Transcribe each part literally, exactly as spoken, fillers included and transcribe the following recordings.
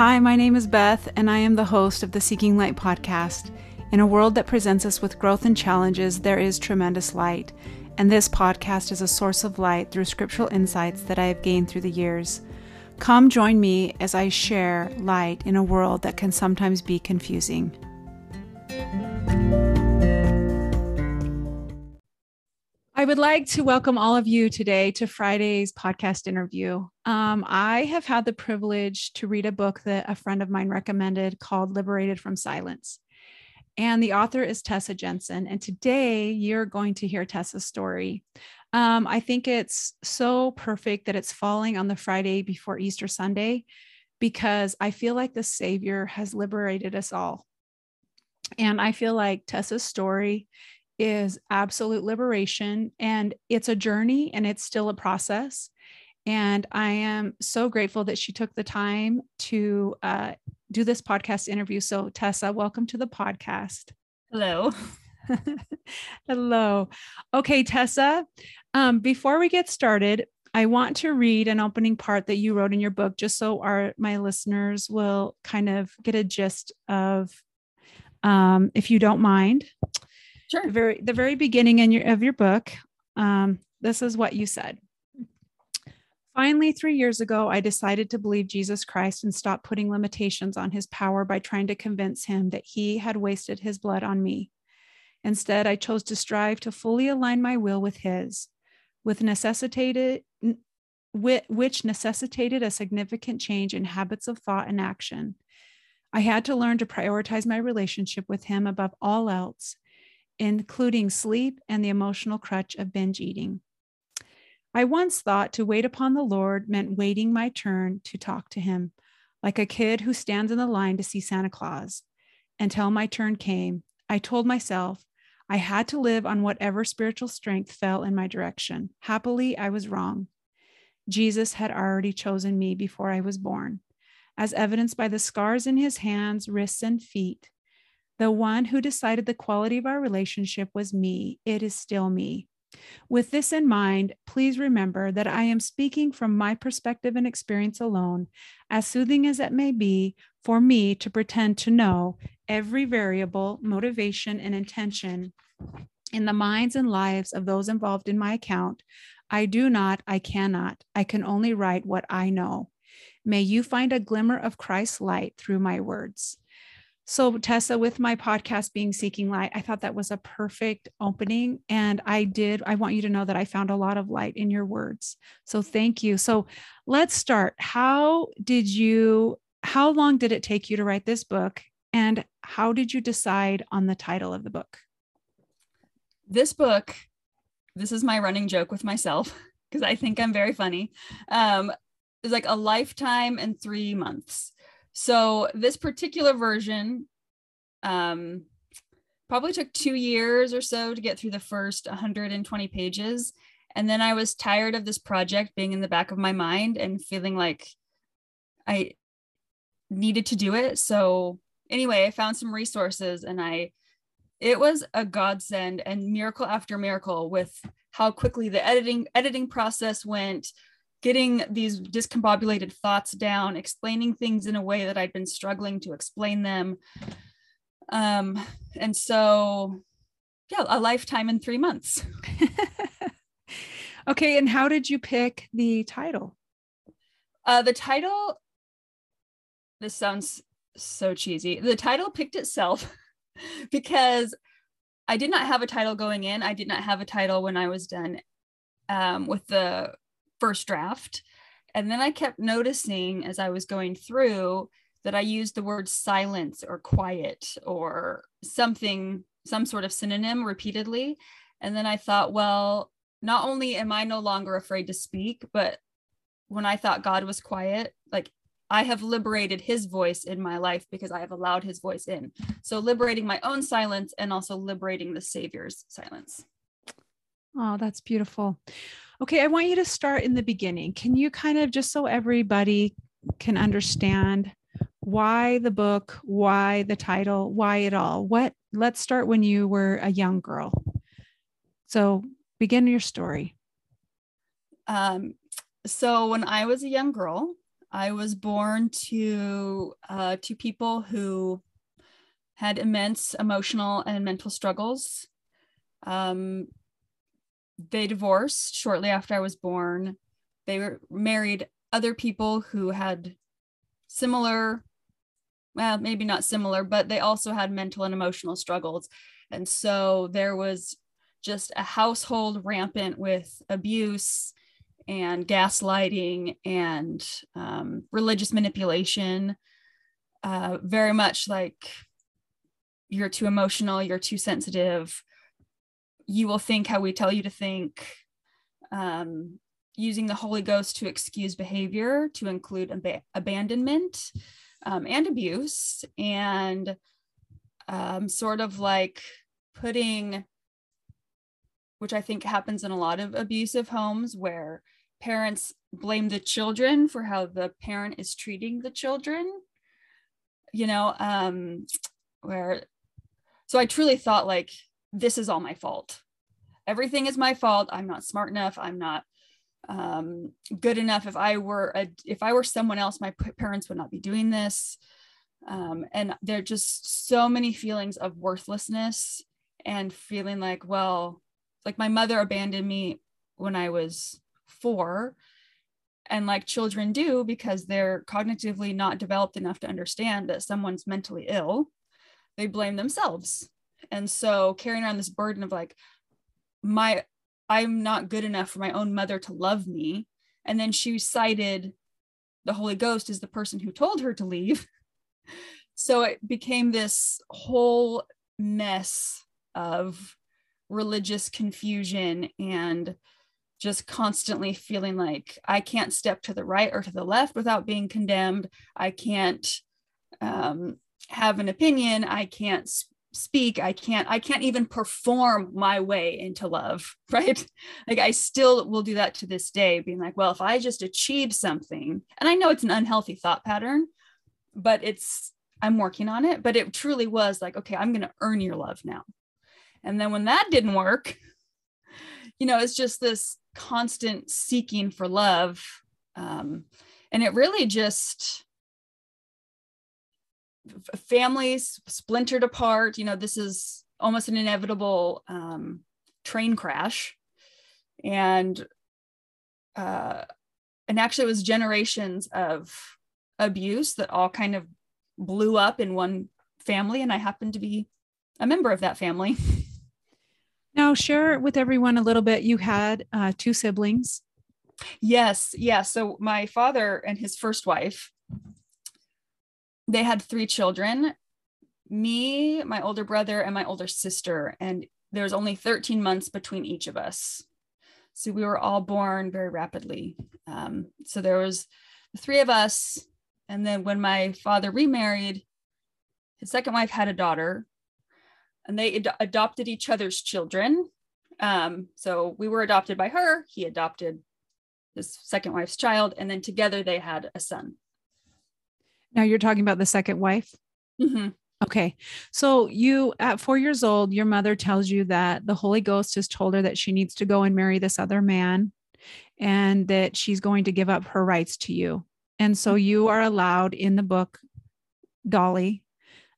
Hi, my name is Beth, and I am the host of the Seeking Light podcast. In a world that presents us with growth and challenges, there is tremendous light, and this podcast is a source of light through scriptural insights that I have gained through the years. Come join me as I share light in a world that can sometimes be confusing. I would like to welcome all of you today to Friday's podcast interview. Um, I have had the privilege to read a book that a friend of mine recommended called Liberated from Silence. And the author is Tessa Jensen. And today you're going to hear Tessa's story. Um, I think it's so perfect that it's falling on the Friday before Easter Sunday, because I feel like the Savior has liberated us all. And I feel like Tessa's story is absolute liberation, and it's a journey, and it's still a process. And I am so grateful that she took the time to uh, do this podcast interview. So Tessa, welcome to the podcast. Hello. Hello. Okay, Tessa, um, before we get started, I want to read an opening part that you wrote in your book, just so our, my listeners will kind of get a gist of, um, if you don't mind. Sure. The very, the very beginning in your, of your book, um, this is what you said. Finally, three years ago, I decided to believe Jesus Christ and stop putting limitations on his power by trying to convince him that he had wasted his blood on me. Instead, I chose to strive to fully align my will with his, with necessitated, which necessitated a significant change in habits of thought and action. I had to learn to prioritize my relationship with him above all else, including sleep and the emotional crutch of binge eating. I once thought to wait upon the Lord meant waiting my turn to talk to him, like a kid who stands in the line to see Santa Claus. Until my turn came, I told myself I had to live on whatever spiritual strength fell in my direction. Happily, I was wrong. Jesus had already chosen me before I was born, as evidenced by the scars in his hands, wrists, and feet. The one who decided the quality of our relationship was me. It is still me. With this in mind, please remember that I am speaking from my perspective and experience alone, as soothing as it may be for me to pretend to know every variable, motivation, and intention in the minds and lives of those involved in my account. I do not, I cannot, I can only write what I know. May you find a glimmer of Christ's light through my words. So Tessa, with my podcast being Seeking Light, I thought that was a perfect opening. And I did, I want you to know that I found a lot of light in your words. So thank you. So let's start. How did you, how long did it take you to write this book? And how did you decide on the title of the book? This book, this is my running joke with myself, because I think I'm very funny. Um, it's like a lifetime and three months. So this particular version um, probably took two years or so to get through the first one hundred twenty pages. And then I was tired of this project being in the back of my mind and feeling like I needed to do it. So anyway, I found some resources, and I, it was a godsend, and miracle after miracle with how quickly the editing editing process went, getting these discombobulated thoughts down, explaining things in a way that I'd been struggling to explain them. Um, and so, yeah, a lifetime in three months. Okay. And how did you pick the title? Uh, the title, this sounds so cheesy. The title picked itself because I did not have a title going in. I did not have a title when I was done um, with the first draft. And then I kept noticing as I was going through that I used the word silence or quiet or something, some sort of synonym repeatedly. And then I thought, well, not only am I no longer afraid to speak, but when I thought God was quiet, like I have liberated his voice in my life because I have allowed his voice in. So liberating my own silence and also liberating the Savior's silence. Oh, that's beautiful. Okay, I want you to start in the beginning. Can you kind of, just so everybody can understand why the book, why the title, why it all? What? Let's start when you were a young girl. So begin your story. Um, so when I was a young girl, I was born to uh, to people who had immense emotional and mental struggles. Um, they divorced shortly after I was born. They were married other people who had similar, well, maybe not similar, but they also had mental and emotional struggles. And so there was just a household rampant with abuse and gaslighting and um, religious manipulation, uh, very much like, you're too emotional, you're too sensitive, you will think how we tell you to think, um, using the Holy Ghost to excuse behavior, to include ab- abandonment um, and abuse, and um, sort of like putting, which I think happens in a lot of abusive homes, where parents blame the children for how the parent is treating the children, you know, um, where, so I truly thought like, this is all my fault. Everything is my fault. I'm not smart enough. I'm not um, good enough. If I were, a, if I were someone else, my parents would not be doing this. Um, and there are just so many feelings of worthlessness and feeling like, well, like my mother abandoned me when I was four, and like children do, because they're cognitively not developed enough to understand that someone's mentally ill, they blame themselves. And so carrying around this burden of like, my, I'm not good enough for my own mother to love me. And then she cited the Holy Ghost as the person who told her to leave. So it became this whole mess of religious confusion and just constantly feeling like I can't step to the right or to the left without being condemned. I can't, um, have an opinion. I can't speak. I can't, I can't even perform my way into love, right? Like I still will do that to this day, being like, well, if I just achieve something, and I know it's an unhealthy thought pattern, but it's, I'm working on it, but it truly was like, okay, I'm going to earn your love now. And then when that didn't work, you know, it's just this constant seeking for love. Um, and it really just, families splintered apart. You know, this is almost an inevitable um, train crash. And, uh, and actually it was generations of abuse that all kind of blew up in one family. And I happened to be a member of that family. Now share with everyone a little bit. You had uh, two siblings. Yes. Yeah. So my father and his first wife, they had three children, me, my older brother, and my older sister. And there was only thirteen months between each of us. So we were all born very rapidly. Um, so there was the three of us. And then when my father remarried, his second wife had a daughter, and they ad- adopted each other's children. Um, so we were adopted by her. He adopted his second wife's child. And then together they had a son. Now you're talking about the second wife. Mm-hmm. Okay. So you, at four years old, your mother tells you that the Holy Ghost has told her that she needs to go and marry this other man and that she's going to give up her rights to you. And so you are allowed in the book, Dolly,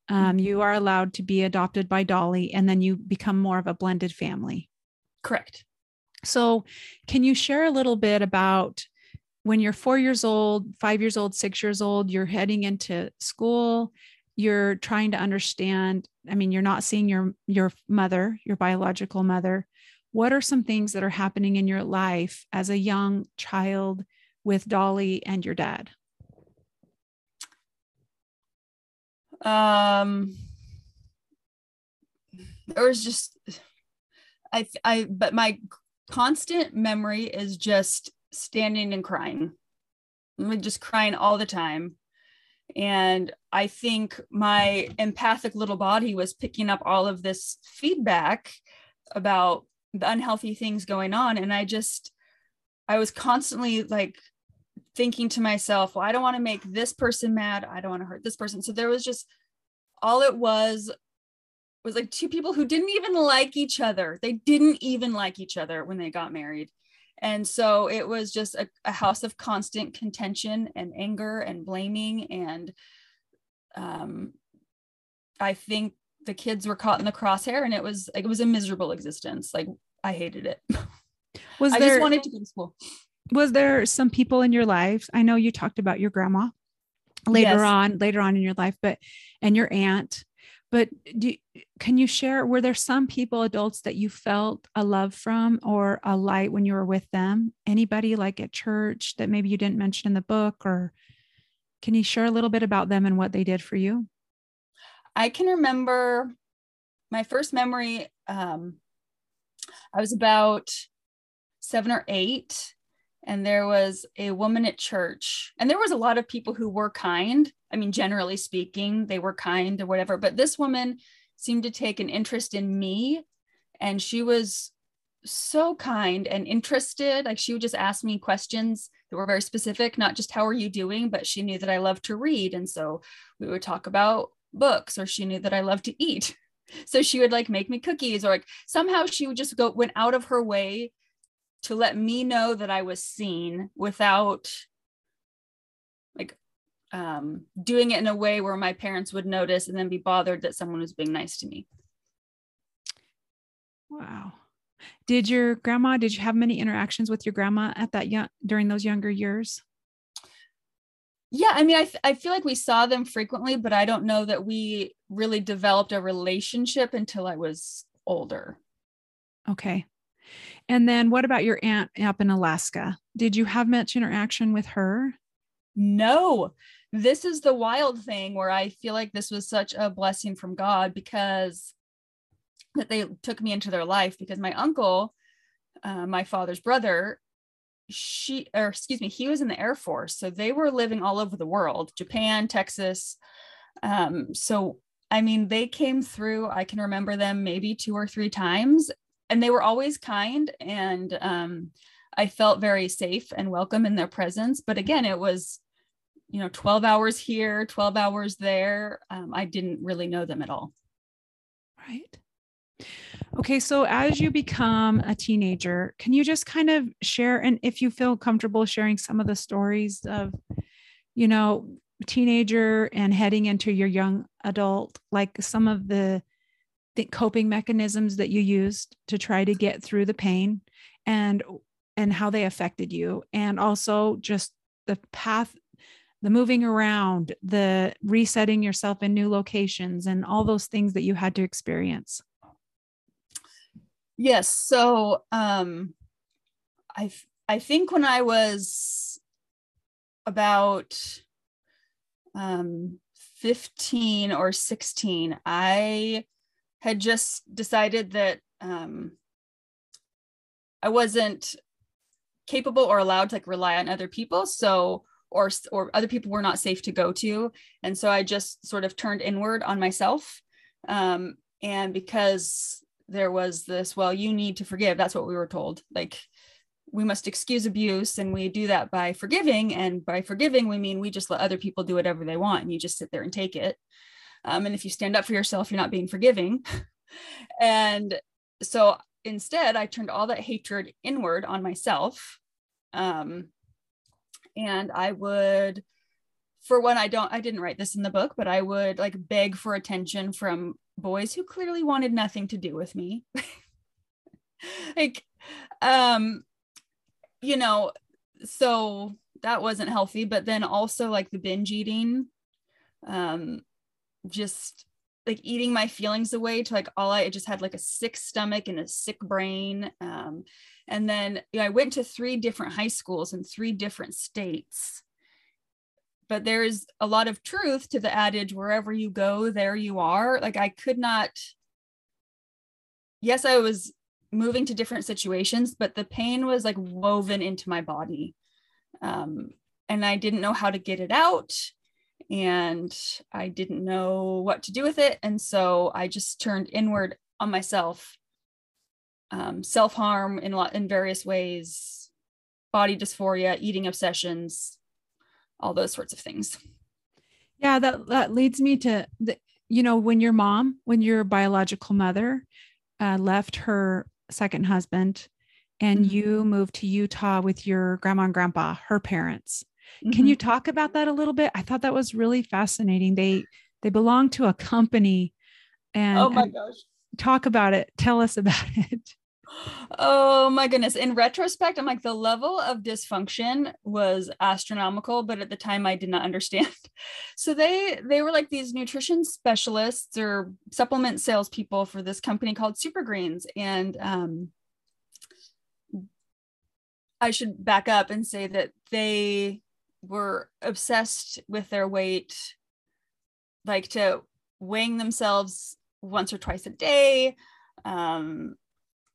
um, you are allowed to be adopted by Dolly, and then you become more of a blended family. Correct. So can you share a little bit about when you're four years old, five years old, six years old, you're heading into school, you're trying to understand, I mean, you're not seeing your, your mother, your biological mother. What are some things that are happening in your life as a young child with Dolly and your dad? Um, there was just, I, I, but my constant memory is just standing and crying. I'm just crying all the time. And I think my empathic little body was picking up all of this feedback about the unhealthy things going on. And I just, I was constantly like thinking to myself, well, I don't want to make this person mad. I don't want to hurt this person. So there was just, all it was, was like two people who didn't even like each other. They didn't even like each other when they got married. And so it was just a, a house of constant contention and anger and blaming. And um, I think the kids were caught in the crosshair, and it was like, it was a miserable existence. Like, I hated it. Was I there, just wanted to go to school. Was there some people in your life? I know you talked about your grandma later yes. on, later on in your life, but, and your aunt, but do, can you share, were there some people, adults, that you felt a love from or a light when you were with them? Anybody like at church that maybe you didn't mention in the book, or can you share a little bit about them and what they did for you? I can remember my first memory. Um, I was about seven or eight, and there was a woman at church, and there was a lot of people who were kind. I mean, generally speaking, they were kind or whatever, but this woman seemed to take an interest in me, and she was so kind and interested. Like, she would just ask me questions that were very specific, not just how are you doing, but she knew that I loved to read. And so we would talk about books, or she knew that I loved to eat, so she would like make me cookies, or like somehow she would just go went out of her way to let me know that I was seen without like um, doing it in a way where my parents would notice and then be bothered that someone was being nice to me. Wow. Did your grandma, did you have many interactions with your grandma at that young, during those younger years? Yeah. I mean, I, I feel like we saw them frequently, but I don't know that we really developed a relationship until I was older. Okay. And then what about your aunt up in Alaska? Did you have much interaction with her? No, this is the wild thing where I feel like this was such a blessing from God, because that they took me into their life, because my uncle, uh, my father's brother, she, or excuse me, he was in the Air Force. So they were living all over the world, Japan, Texas. Um, so, I mean, they came through, I can remember them maybe two or three times, and they were always kind. And, um, I felt very safe and welcome in their presence. But again, it was, you know, twelve hours here, twelve hours there. Um, I didn't really know them at all. Right. Okay. So as you become a teenager, can you just kind of share, and if you feel comfortable sharing some of the stories of, you know, teenager and heading into your young adult, like some of the the coping mechanisms that you used to try to get through the pain, and, and how they affected you. And also just the path, the moving around, the resetting yourself in new locations, and all those things that you had to experience. Yes. So, um, I, I think when I was about, um, fifteen or sixteen, I had just decided that um, I wasn't capable or allowed to like rely on other people. So, or, or other people were not safe to go to. And so I just sort of turned inward on myself. Um, and because there was this, well, you need to forgive. That's what we were told. Like, we must excuse abuse. And we do that by forgiving. And by forgiving, we mean, we just let other people do whatever they want, and you just sit there and take it. Um, and if you stand up for yourself, you're not being forgiving. And so instead, I turned all that hatred inward on myself. Um, and I would, for one, I don't, I didn't write this in the book, but I would like beg for attention from boys who clearly wanted nothing to do with me. Like, um, you know, so that wasn't healthy. But then also like the binge eating, um, just like eating my feelings away to like all I, I just had like a sick stomach and a sick brain. Um, and then you know, I went to three different high schools in three different states, but there is a lot of truth to the adage, wherever you go, there you are. Like I could not, yes, I was moving to different situations, but the pain was like woven into my body. Um, and I didn't know how to get it out. And I didn't know what to do with it. And so I just turned inward on myself, um, self-harm in, in various ways, body dysphoria, eating obsessions, all those sorts of things. Yeah, that, that leads me to, the, you know, when your mom, when your biological mother uh, left her second husband and mm-hmm. you moved to Utah with your grandma and grandpa, her parents. Mm-hmm. Can you talk about that a little bit? I thought that was really fascinating. They, they belong to a company and oh my and gosh. Talk about it. Tell us about it. Oh my goodness. In retrospect, I'm like, the level of dysfunction was astronomical, but at the time I did not understand. So they, they were like these nutrition specialists or supplement salespeople for this company called Supergreens. And, um, I should back up and say that they were obsessed with their weight, like to weighing themselves once or twice a day, um,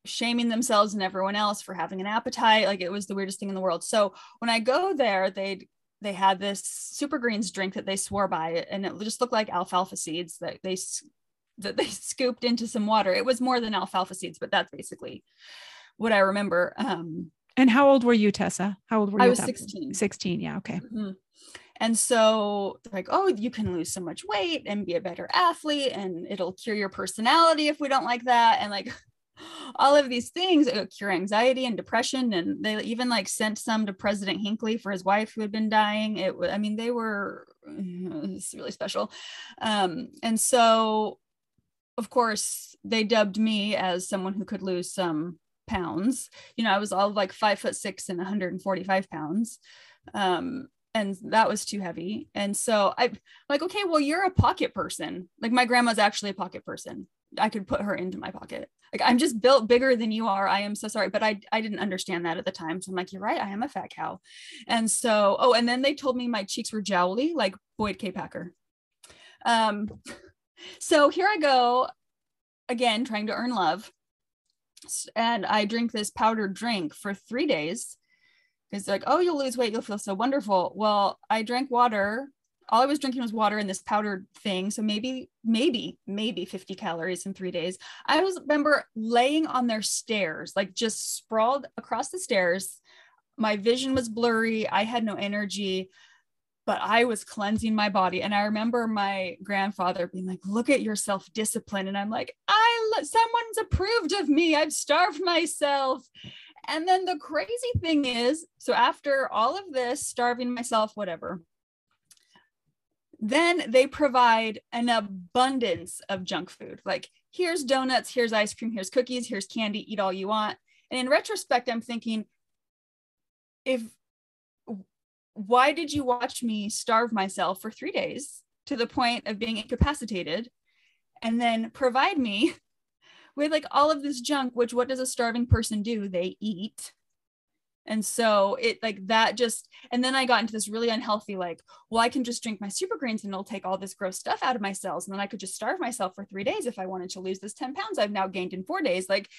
shaming themselves and everyone else for having an appetite. Like it was the weirdest thing in the world. So when I go there, they they had this Supergreens drink that they swore by, and it just looked like alfalfa seeds that they that they scooped into some water. It was more than alfalfa seeds, but that's basically what I remember. Um, and how old were you, Tessa? How old were you? I was sixteen. sixteen. Yeah. Okay. Mm-hmm. And so like, oh, you can lose so much weight and be a better athlete, and it'll cure your personality if we don't like that. And like, all of these things cure anxiety and depression. And they even like sent some to President Hinckley for his wife who had been dying. It was, I mean, they were it's really special. Um, and so of course they dubbed me as someone who could lose some pounds. You know, I was all like five foot six and one hundred forty-five pounds. Um, and that was too heavy. And so I'm like, okay, well, you're a pocket person. Like my grandma's actually a pocket person. I could put her into my pocket. Like, I'm just built bigger than you are. I am so sorry. But I, I didn't understand that at the time. So I'm like, you're right. I am a fat cow. And so, oh, and then they told me my cheeks were jowly, like Boyd K Packer. Um, so here I go again, trying to earn love. And I drink this powdered drink for three days. It's like, oh, you'll lose weight. You'll feel so wonderful. Well, I drank water. All I was drinking was water and this powdered thing. So maybe, maybe, maybe fifty calories in three days. I was remember laying on their stairs, like just sprawled across the stairs. My vision was blurry. I had no energy, but I was cleansing my body. And I remember my grandfather being like, look at your self-discipline. And I'm like, I, someone's approved of me. I've starved myself. And then the crazy thing is, so after all of this, starving myself, whatever, then they provide an abundance of junk food. Like, here's donuts, here's ice cream, here's cookies, here's candy, eat all you want. And in retrospect, I'm thinking, if, why did you watch me starve myself for three days to the point of being incapacitated and then provide me with like all of this junk, which what does a starving person do? They eat. And so it like that just, and then I got into this really unhealthy, like, well, I can just drink my Supergreens and it'll take all this gross stuff out of my cells. And then I could just starve myself for three days if I wanted to lose this ten pounds I've now gained in four days. Like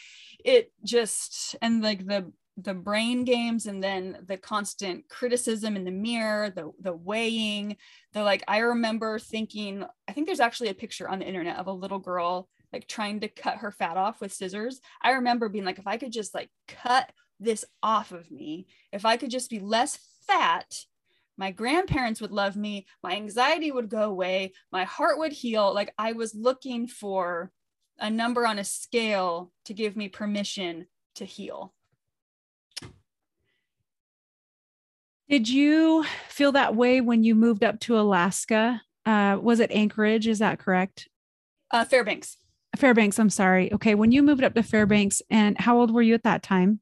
it just, and like the, the brain games, and then the constant criticism in the mirror, the, the weighing, the, like, I remember thinking, I think there's actually a picture on the internet of a little girl, like trying to cut her fat off with scissors. I remember being like, if I could just like cut this off of me, if I could just be less fat, my grandparents would love me, my anxiety would go away, my heart would heal. Like I was looking for a number on a scale to give me permission to heal. Did you feel that way when you moved up to Alaska? Uh, was it Anchorage? Is that correct? Uh, Fairbanks. Fairbanks. I'm sorry. Okay. When you moved up to Fairbanks, and how old were you at that time?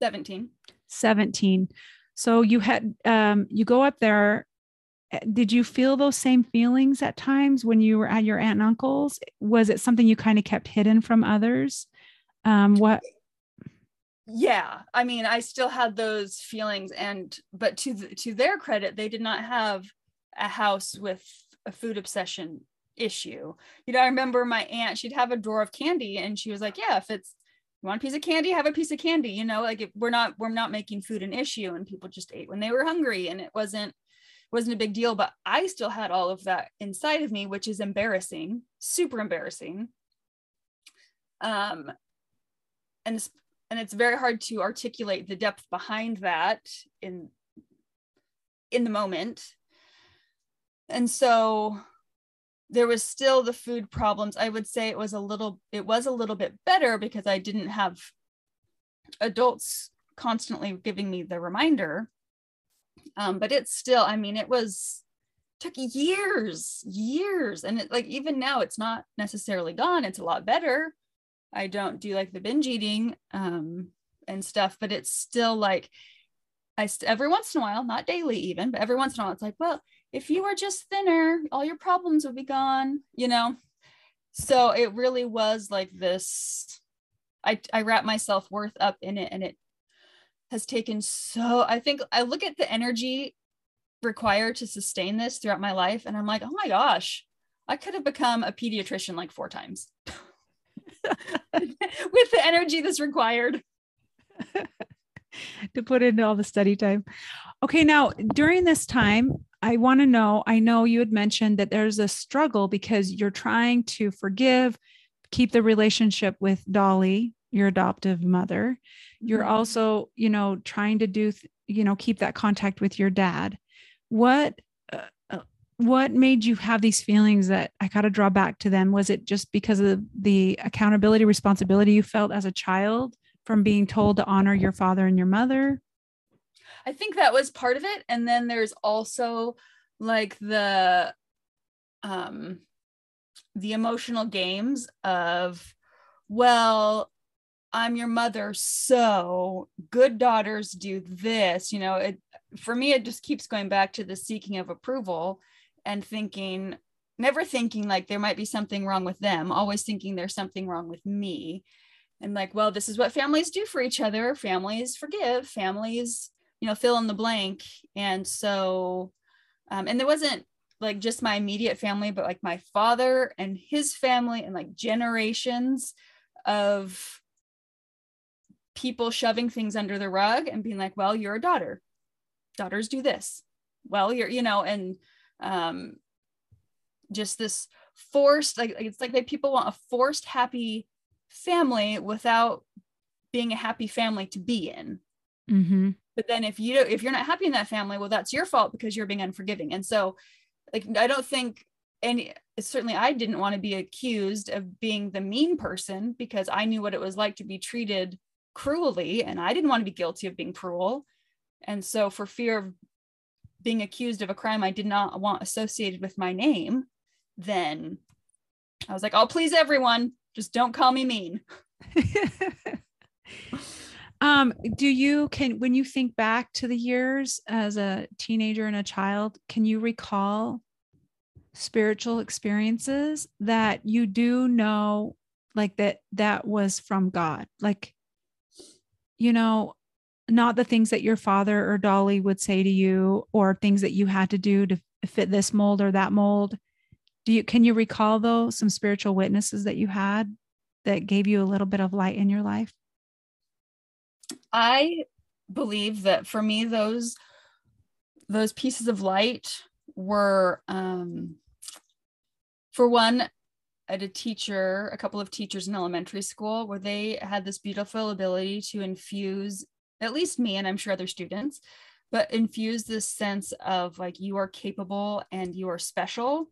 seventeen. seventeen. So you had, um, you go up there. Did you feel those same feelings at times when you were at your aunt and uncle's? Was it something you kind of kept hidden from others? Um, what? Yeah. I mean, I still had those feelings, and, but to, the, to their credit, they did not have a house with a food obsession issue. You know, I remember my aunt, she'd have a drawer of candy and she was like, yeah, if it's, you want a piece of candy, have a piece of candy, you know, like if we're not, we're not making food an issue, and people just ate when they were hungry, and it wasn't, wasn't a big deal. But I still had all of that inside of me, which is embarrassing, super embarrassing. Um, and, it's, and it's very hard to articulate the depth behind that in, in the moment. And so there was still the food problems. I would say it was a little, it was a little bit better because I didn't have adults constantly giving me the reminder. Um, but it's still, I mean, it was, took years, years. And it, like, even now it's not necessarily gone. It's a lot better. I don't do like the binge eating um, and stuff, but it's still like, I st- every once in a while, not daily even, but every once in a while, it's like, well, if you were just thinner, all your problems would be gone, you know? So it really was like this, I, I wrap my self-worth up in it, and it has taken so, I think I look at the energy required to sustain this throughout my life, and I'm like, oh my gosh, I could have become a pediatrician like four times with the energy that's required to put into all the study time. Okay. Now, during this time, I want to know, I know you had mentioned that there's a struggle because you're trying to forgive, keep the relationship with Dolly, your adoptive mother. You're mm-hmm. also, you know, trying to do, you know, keep that contact with your dad. What, uh, what made you have these feelings that I got to draw back to them? Was it just because of the accountability, responsibility you felt as a child from being told to honor your father and your mother? I think that was part of it. And then there's also like the, um, the emotional games of, well, I'm your mother, so good daughters do this, you know, it, for me, it just keeps going back to the seeking of approval and thinking, never thinking like there might be something wrong with them, always thinking there's something wrong with me. And like, well, this is what families do for each other. Families forgive, families, you know, fill in the blank. And so, um, and there wasn't like just my immediate family, but like my father and his family and like generations of people shoving things under the rug and being like, well, you're a daughter. Daughters do this. Well, you're, you know, and um, just this forced, like, it's like that people want a forced happy family without being a happy family to be in. Mm-hmm. But then if you, if you're not happy in that family, well, that's your fault because you're being unforgiving. And so like, I don't think any, certainly I didn't want to be accused of being the mean person because I knew what it was like to be treated cruelly. And I didn't want to be guilty of being cruel. And so for fear of being accused of a crime I did not want associated with my name, then I was like, I'll please everyone. Just don't call me mean. um, do you, can, when you think back to the years as a teenager and a child, can you recall spiritual experiences that you do know, like that, that was from God? Like, you know, not the things that your father or Dolly would say to you, or things that you had to do to fit this mold or that mold. Do you, can you recall though, some spiritual witnesses that you had that gave you a little bit of light in your life? I believe that for me, those, those pieces of light were, um, for one, I had a teacher, a couple of teachers in elementary school where they had this beautiful ability to infuse at least me, and I'm sure other students, but infuse this sense of like, you are capable and you are special.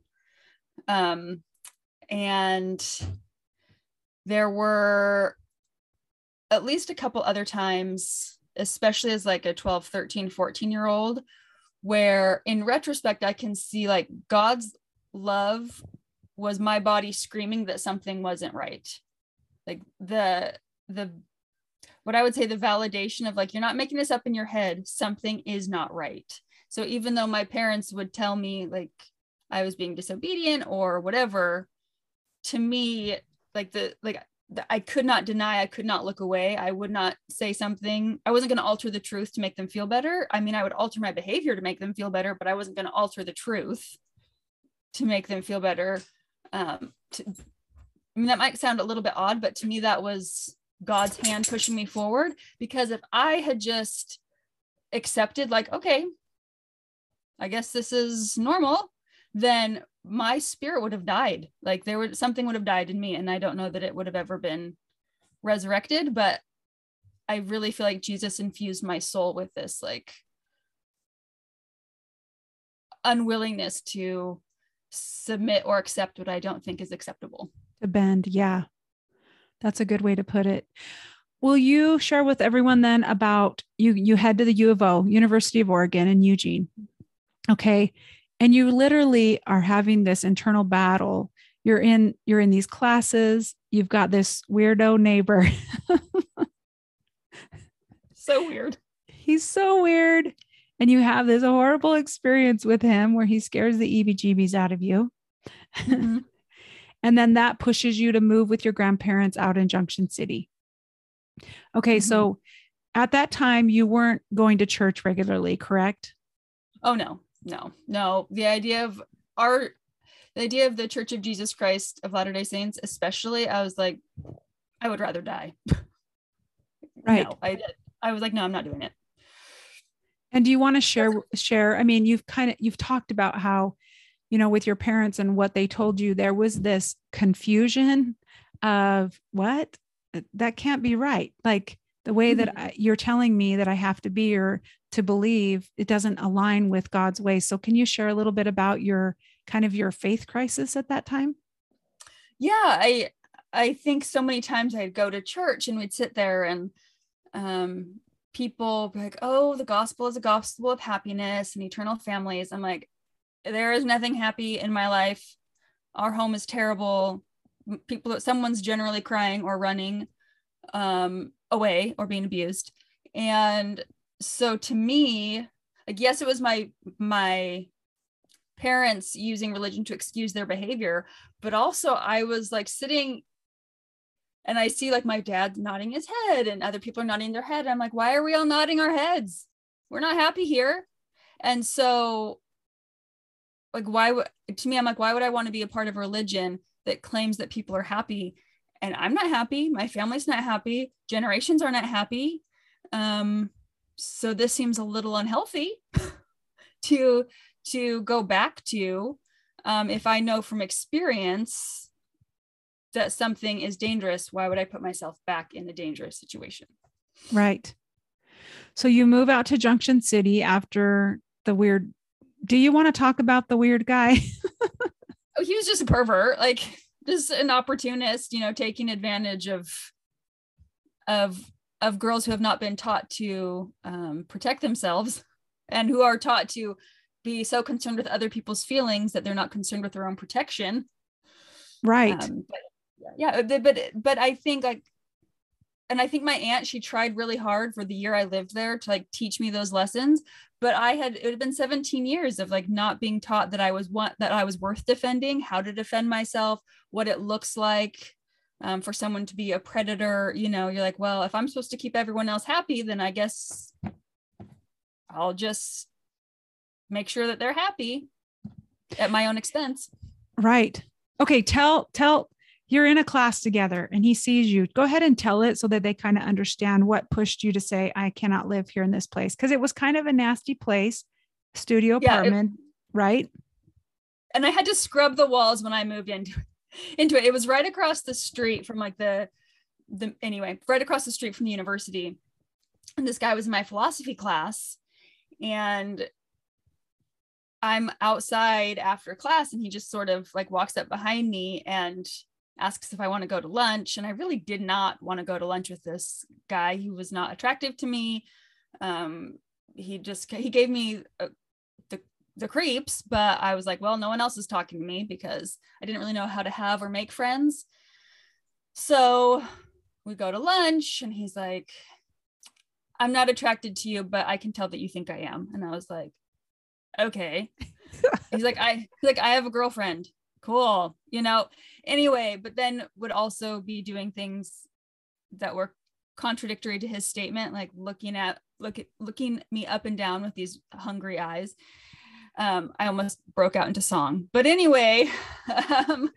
Um, and there were at least a couple other times, especially as like a twelve, thirteen, fourteen year old, where in retrospect, I can see like God's love was my body screaming that something wasn't right. Like the, the, what I would say the validation of like, you're not making this up in your head, something is not right. So even though my parents would tell me like I was being disobedient or whatever, to me, like the, like the, I could not deny, I could not look away. I would not say something. I wasn't going to alter the truth to make them feel better. I mean, I would alter my behavior to make them feel better, but I wasn't going to alter the truth to make them feel better. Um, to, I mean, that might sound a little bit odd, but to me, that was God's hand pushing me forward, because if I had just accepted like, okay, I guess this is normal, then my spirit would have died. Like there would, something would have died in me. And I don't know that it would have ever been resurrected, but I really feel like Jesus infused my soul with this like unwillingness to submit or accept what I don't think is acceptable. To bend. Yeah. That's a good way to put it. Will you share with everyone then about you, you head to the U of O, University of Oregon in Eugene. Okay. And you literally are having this internal battle. You're in, you're in these classes. You've got this weirdo neighbor. So weird. He's so weird. And you have this horrible experience with him where he scares the E B G Bs out of you. Mm-hmm. And then that pushes you to move with your grandparents out in Junction City. Okay. Mm-hmm. So at that time you weren't going to church regularly, correct? Oh, no, no, no. The idea of our, the idea of the Church of Jesus Christ of Latter-day Saints, especially, I was like, I would rather die. Right. No, I, I was like, no, I'm not doing it. And do you want to share, share, I mean, you've kind of, you've talked about how, you know, with your parents and what they told you, there was this confusion of what? That can't be right. Like the way that I, you're telling me that I have to be or to believe, it doesn't align with God's way. So can you share a little bit about your kind of your faith crisis at that time? Yeah, I, I think so many times I'd go to church and we'd sit there and, um, people be like, oh, the gospel is a gospel of happiness and eternal families. I'm like, there is nothing happy in my life. Our home is terrible. People, someone's generally crying or running um, away or being abused. And so to me, like, yes, it was my, my parents using religion to excuse their behavior, but also I was like sitting and I see like my dad nodding his head and other people are nodding their head. I'm like, why are we all nodding our heads? We're not happy here. And so like, why would, to me, I'm like, why would I want to be a part of religion that claims that people are happy and I'm not happy. My family's not happy. Generations are not happy. Um, so this seems a little unhealthy to, to go back to, um, if I know from experience that something is dangerous, why would I put myself back in a dangerous situation? Right. So you move out to Junction City after the weird, do you want to talk about the weird guy? He was just a pervert, like just an opportunist, you know, taking advantage of, of, of girls who have not been taught to um, protect themselves and who are taught to be so concerned with other people's feelings that they're not concerned with their own protection. Right. Um, but, yeah. But, but I think like, and I think my aunt, she tried really hard for the year I lived there to like teach me those lessons. But I had, it had been seventeen years of like not being taught that I was one, that I was worth defending, how to defend myself, what it looks like um, for someone to be a predator. You know, you're like, well, if I'm supposed to keep everyone else happy, then I guess I'll just make sure that they're happy at my own expense. Right. Okay. Tell, tell. You're in a class together and he sees you. Go ahead and tell it so that they kind of understand what pushed you to say, I cannot live here in this place. Cause it was kind of a nasty place, studio yeah, apartment, it, right? And I had to scrub the walls when I moved into, into it. It was right across the street from like the, the, anyway, right across the street from the university. And this guy was in my philosophy class and I'm outside after class and he just sort of like walks up behind me and asks if I want to go to lunch. And I really did not want to go to lunch with this guy. He was not attractive to me. Um, he just, he gave me uh, the, the creeps, but I was like, well, no one else is talking to me because I didn't really know how to have or make friends. So we go to lunch and he's like, I'm not attracted to you, but I can tell that you think I am. And I was like, okay. He's like, I, he's like, I have a girlfriend. Cool. You know, anyway, but then would also be doing things that were contradictory to his statement, like looking at, look at, looking me up and down with these hungry eyes. Um, I almost broke out into song, but anyway, um,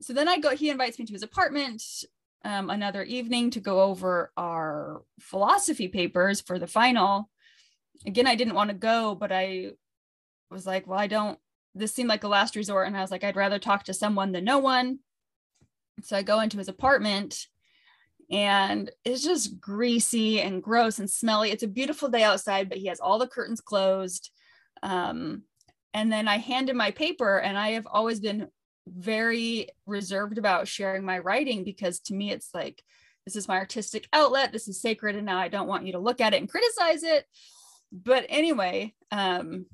so then I go, he invites me to his apartment, um, another evening to go over our philosophy papers for the final. Again, I didn't want to go, but I was like, well, I don't, this seemed like a last resort. And I was like, I'd rather talk to someone than no one. So I go into his apartment and it's just greasy and gross and smelly. It's a beautiful day outside, but he has all the curtains closed. Um, and then I hand him my paper and I have always been very reserved about sharing my writing because to me, it's like, This is my artistic outlet. This is sacred. And now I don't want you to look at it and criticize it. But anyway, um,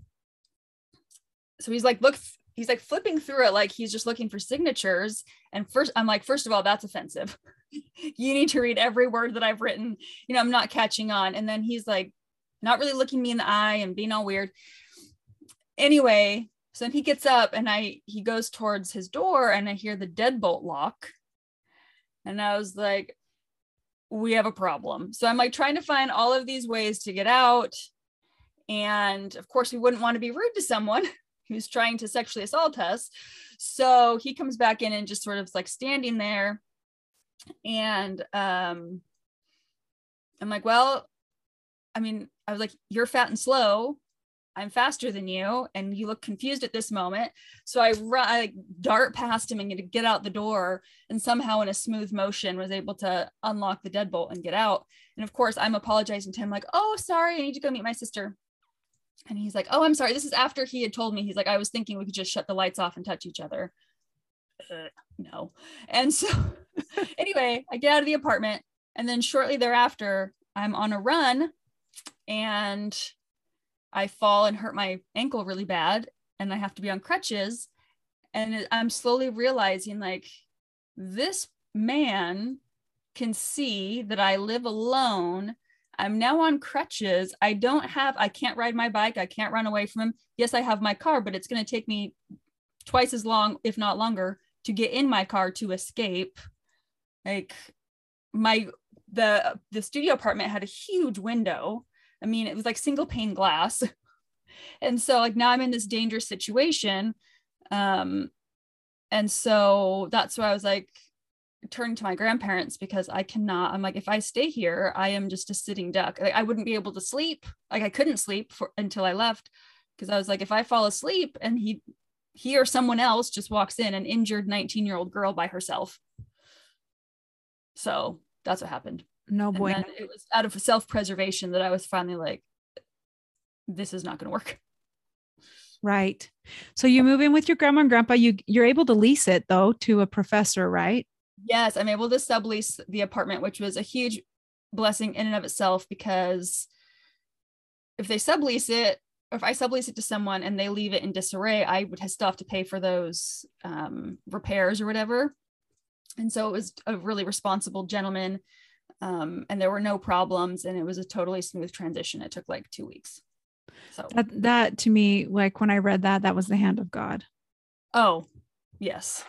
so he's like, look, he's like flipping through it. Like he's just looking for signatures. And first I'm like, first of all, that's offensive. You need to read every word that I've written. You know, I'm not catching on. And then he's like, not really looking me in the eye and being all weird. Anyway, so then he gets up and I, he goes towards his door and I hear the deadbolt lock. And I was like, we have a problem. So I'm like trying to find all of these ways to get out. And of course we wouldn't want to be rude to someone who's trying to sexually assault us. So he comes back in and just sort of like standing there. And um, I'm like, well, I mean, I was like, you're fat and slow. I'm faster than you. And you look confused at this moment. So I, I dart past him and get out the door. And somehow in a smooth motion was able to unlock the deadbolt and get out. And of course I'm apologizing to him like, oh, sorry, I need to go meet my sister. And he's like, oh, I'm sorry. This is after he had told me, he's like, I was thinking we could just shut the lights off and touch each other. Uh, no. And so anyway, I get out of the apartment. And then shortly thereafter, I'm on a run and I fall and hurt my ankle really bad and I have to be on crutches. And I'm slowly realizing like this man can see that I live alone. I'm now on crutches. I don't have, I can't ride my bike. I can't run away from him. Yes, I have my car, but it's going to take me twice as long, if not longer, to get in my car to escape. Like my, the, the studio apartment had a huge window. I mean, it was like single pane glass. And so like now I'm in this dangerous situation. Um, and so that's why I was like turning to my grandparents because I cannot, I'm like, if I stay here, I am just a sitting duck. Like, I wouldn't be able to sleep. Like I couldn't sleep for, until I left. Cause I was like, if I fall asleep and he, he or someone else just walks in, an injured nineteen year old girl by herself. So that's what happened. No boy. And it was out of self-preservation that I was finally like, this is not going to work. Right. So you move in with your grandma and grandpa, you, you're able to lease it though to a professor, right? Yes. I'm able to sublease the apartment, which was a huge blessing in and of itself, because if they sublease it, or if I sublease it to someone and they leave it in disarray, I would still have to pay for those um, repairs or whatever. And so it was a really responsible gentleman. Um, and there were no problems and it was a totally smooth transition. It took like two weeks. So that, that to me, like when I read that, that was the hand of God. Oh, yes.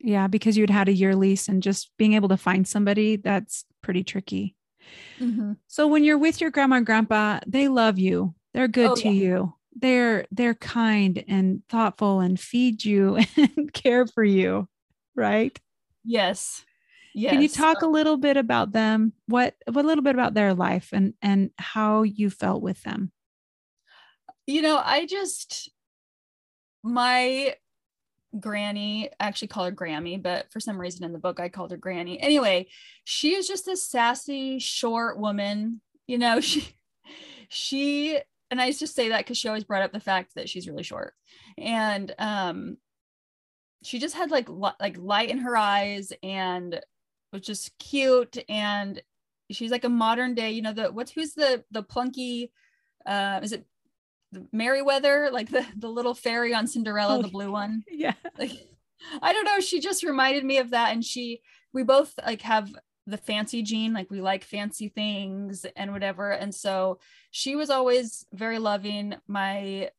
Yeah. Because you'd had a year lease and just being able to find somebody, that's pretty tricky. Mm-hmm. So when you're with your grandma and grandpa, they love you. They're good oh, to yeah. you. They're, they're kind and thoughtful and feed you and care for you. Right. Yes. Yes. Can you talk a little bit about them? What, what a little bit about their life and, and how you felt with them? You know, I just, my granny, I actually call her Grammy, but for some reason in the book, I called her Granny. Anyway, she is just this sassy, short woman. You know, she, she, and I just say that cause she always brought up the fact that she's really short and, um, she just had like, like light in her eyes and was just cute. And she's like a modern day, you know, the, what's, who's the, the plunky, uh, is it the Merryweather? Like the, the little fairy on Cinderella, oh, the blue one. Yeah. Like, I don't know. She just reminded me of that. And she, we both like have the fancy gene, like we like fancy things and whatever. And so she was always very loving. My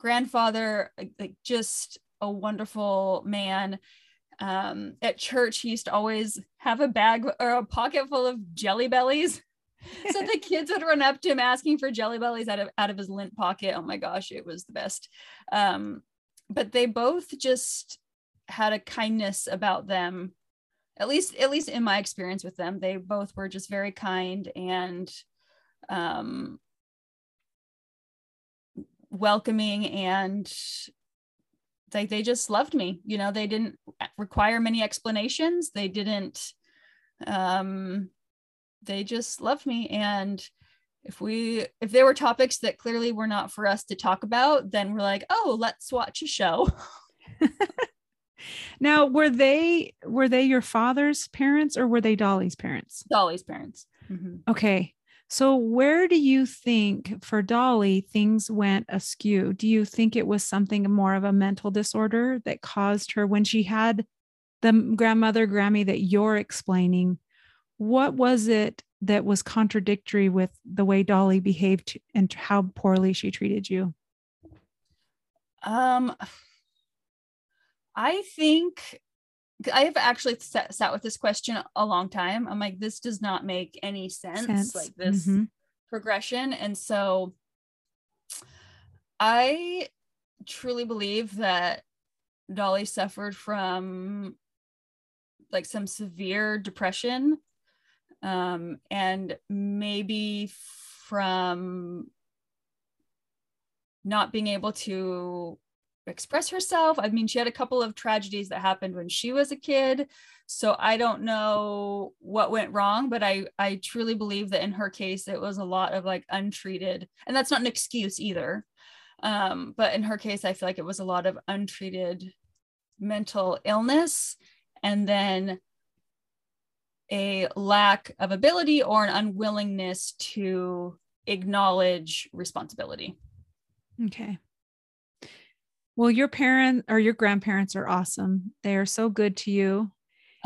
grandfather, like just a wonderful man. Um, at church, he used to always have a bag or a pocket full of Jelly Bellies. So the kids would run up to him asking for Jelly Bellies out of, out of his lint pocket. Oh my gosh, it was the best. Um, but they both just had a kindness about them. At least, at least in my experience with them, they both were just very kind and um, welcoming and like they just loved me, you know, they didn't require many explanations. They didn't, um, they just loved me. And if we, if there were topics that clearly were not for us to talk about, then we're like, oh, let's watch a show. Now, were they, were they your father's parents, or were they Dolly's parents? Dolly's parents. Mm-hmm. Okay. So where do you think for Dolly things went askew? Do you think it was something more of a mental disorder that caused her when she had the grandmother Grammy that you're explaining? What was it that was contradictory with the way Dolly behaved and how poorly she treated you? Um, I think I have actually sat, sat with this question a long time. I'm like, this does not make any sense, sense. like this mm-hmm. progression. And so I truly believe that Dolly suffered from like some severe depression, um, and maybe from not being able to express herself. I mean, she had a couple of tragedies that happened when she was a kid. So I don't know what went wrong, but I, I truly believe that in her case, it was a lot of like untreated, and that's not an excuse either. Um, but in her case, I feel like it was a lot of untreated mental illness, and then a lack of ability or an unwillingness to acknowledge responsibility. Okay. Well, your parent or your grandparents are awesome. They are so good to you.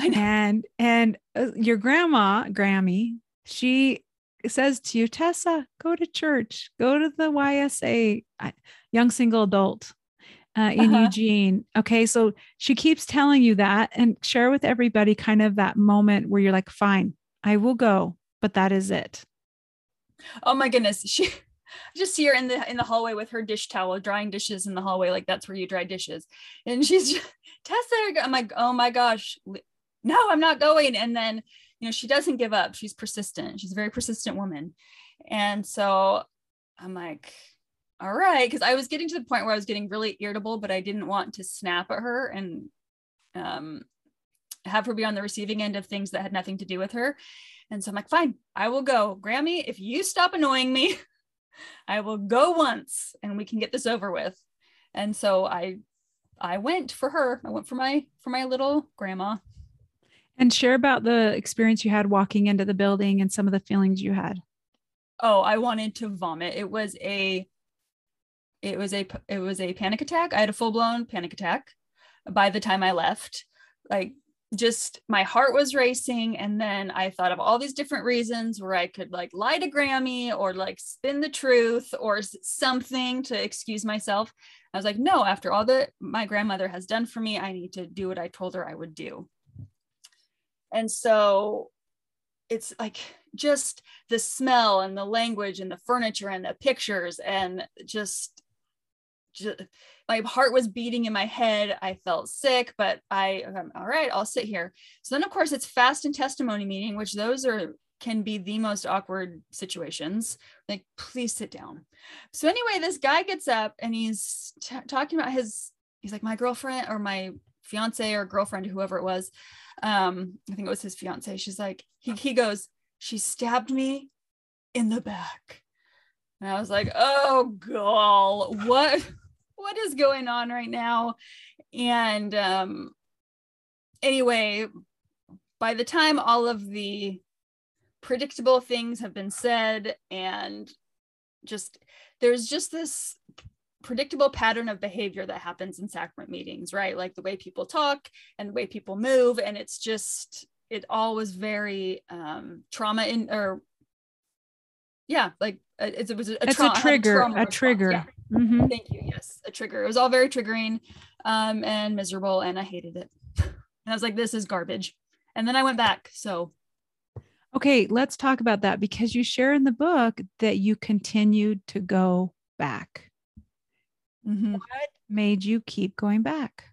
I know. And, and uh, your grandma, Grammy, she says to you, Tessa, go to church, go to the Y S A, young single adult uh, in uh-huh. Eugene. Okay. So she keeps telling you that, and share with everybody kind of that moment where you're like, fine, I will go, but that is it. Oh my goodness. She, I just see her in the in the hallway with her dish towel, drying dishes in the hallway. Like, that's where you dry dishes. And she's just, Tessa, I'm like, oh my gosh, no, I'm not going. And then, you know, she doesn't give up. She's persistent. She's a very persistent woman. And so I'm like, all right. Cause I was getting to the point where I was getting really irritable, but I didn't want to snap at her and um, have her be on the receiving end of things that had nothing to do with her. And so I'm like, fine, I will go. Grammy, if you stop annoying me, I will go once and we can get this over with. And so I, I went for her. I went for my, for my little grandma. And share about the experience you had walking into the building and some of the feelings you had. Oh, I wanted to vomit. It was a, it was a, it was a panic attack. I had a full blown panic attack by the time I left. Like, just my heart was racing. And then I thought of all these different reasons where I could like lie to Grammy or like spin the truth or something to excuse myself. I was like, no, after all that my grandmother has done for me, I need to do what I told her I would do. And so it's like just the smell and the language and the furniture and the pictures and just, just my heart was beating in my head. I felt sick, but I, I'm all right, I'll sit here. So then of course it's fast and testimony meeting, which those are, can be the most awkward situations. Like, please sit down. So anyway, this guy gets up and he's t- talking about his, he's like, my girlfriend or my fiance or girlfriend, whoever it was. Um, I think it was his fiance. She's like, he, he goes, she stabbed me in the back. And I was like, oh gall, what? What is going on right now? And um, anyway, by the time all of the predictable things have been said, and just there's just this predictable pattern of behavior that happens in sacrament meetings, right? Like the way people talk and the way people move. And it's just, it all was very um, trauma in, or yeah, like it, it was a, it's tra- a trigger, a, a trigger. Yeah. Mm-hmm. Thank you. Yes. A trigger. It was all very triggering um, and miserable. And I hated it. And I was like, this is garbage. And then I went back. So. Okay. Let's talk about that, because you share in the book that you continued to go back. Mm-hmm. What made you keep going back?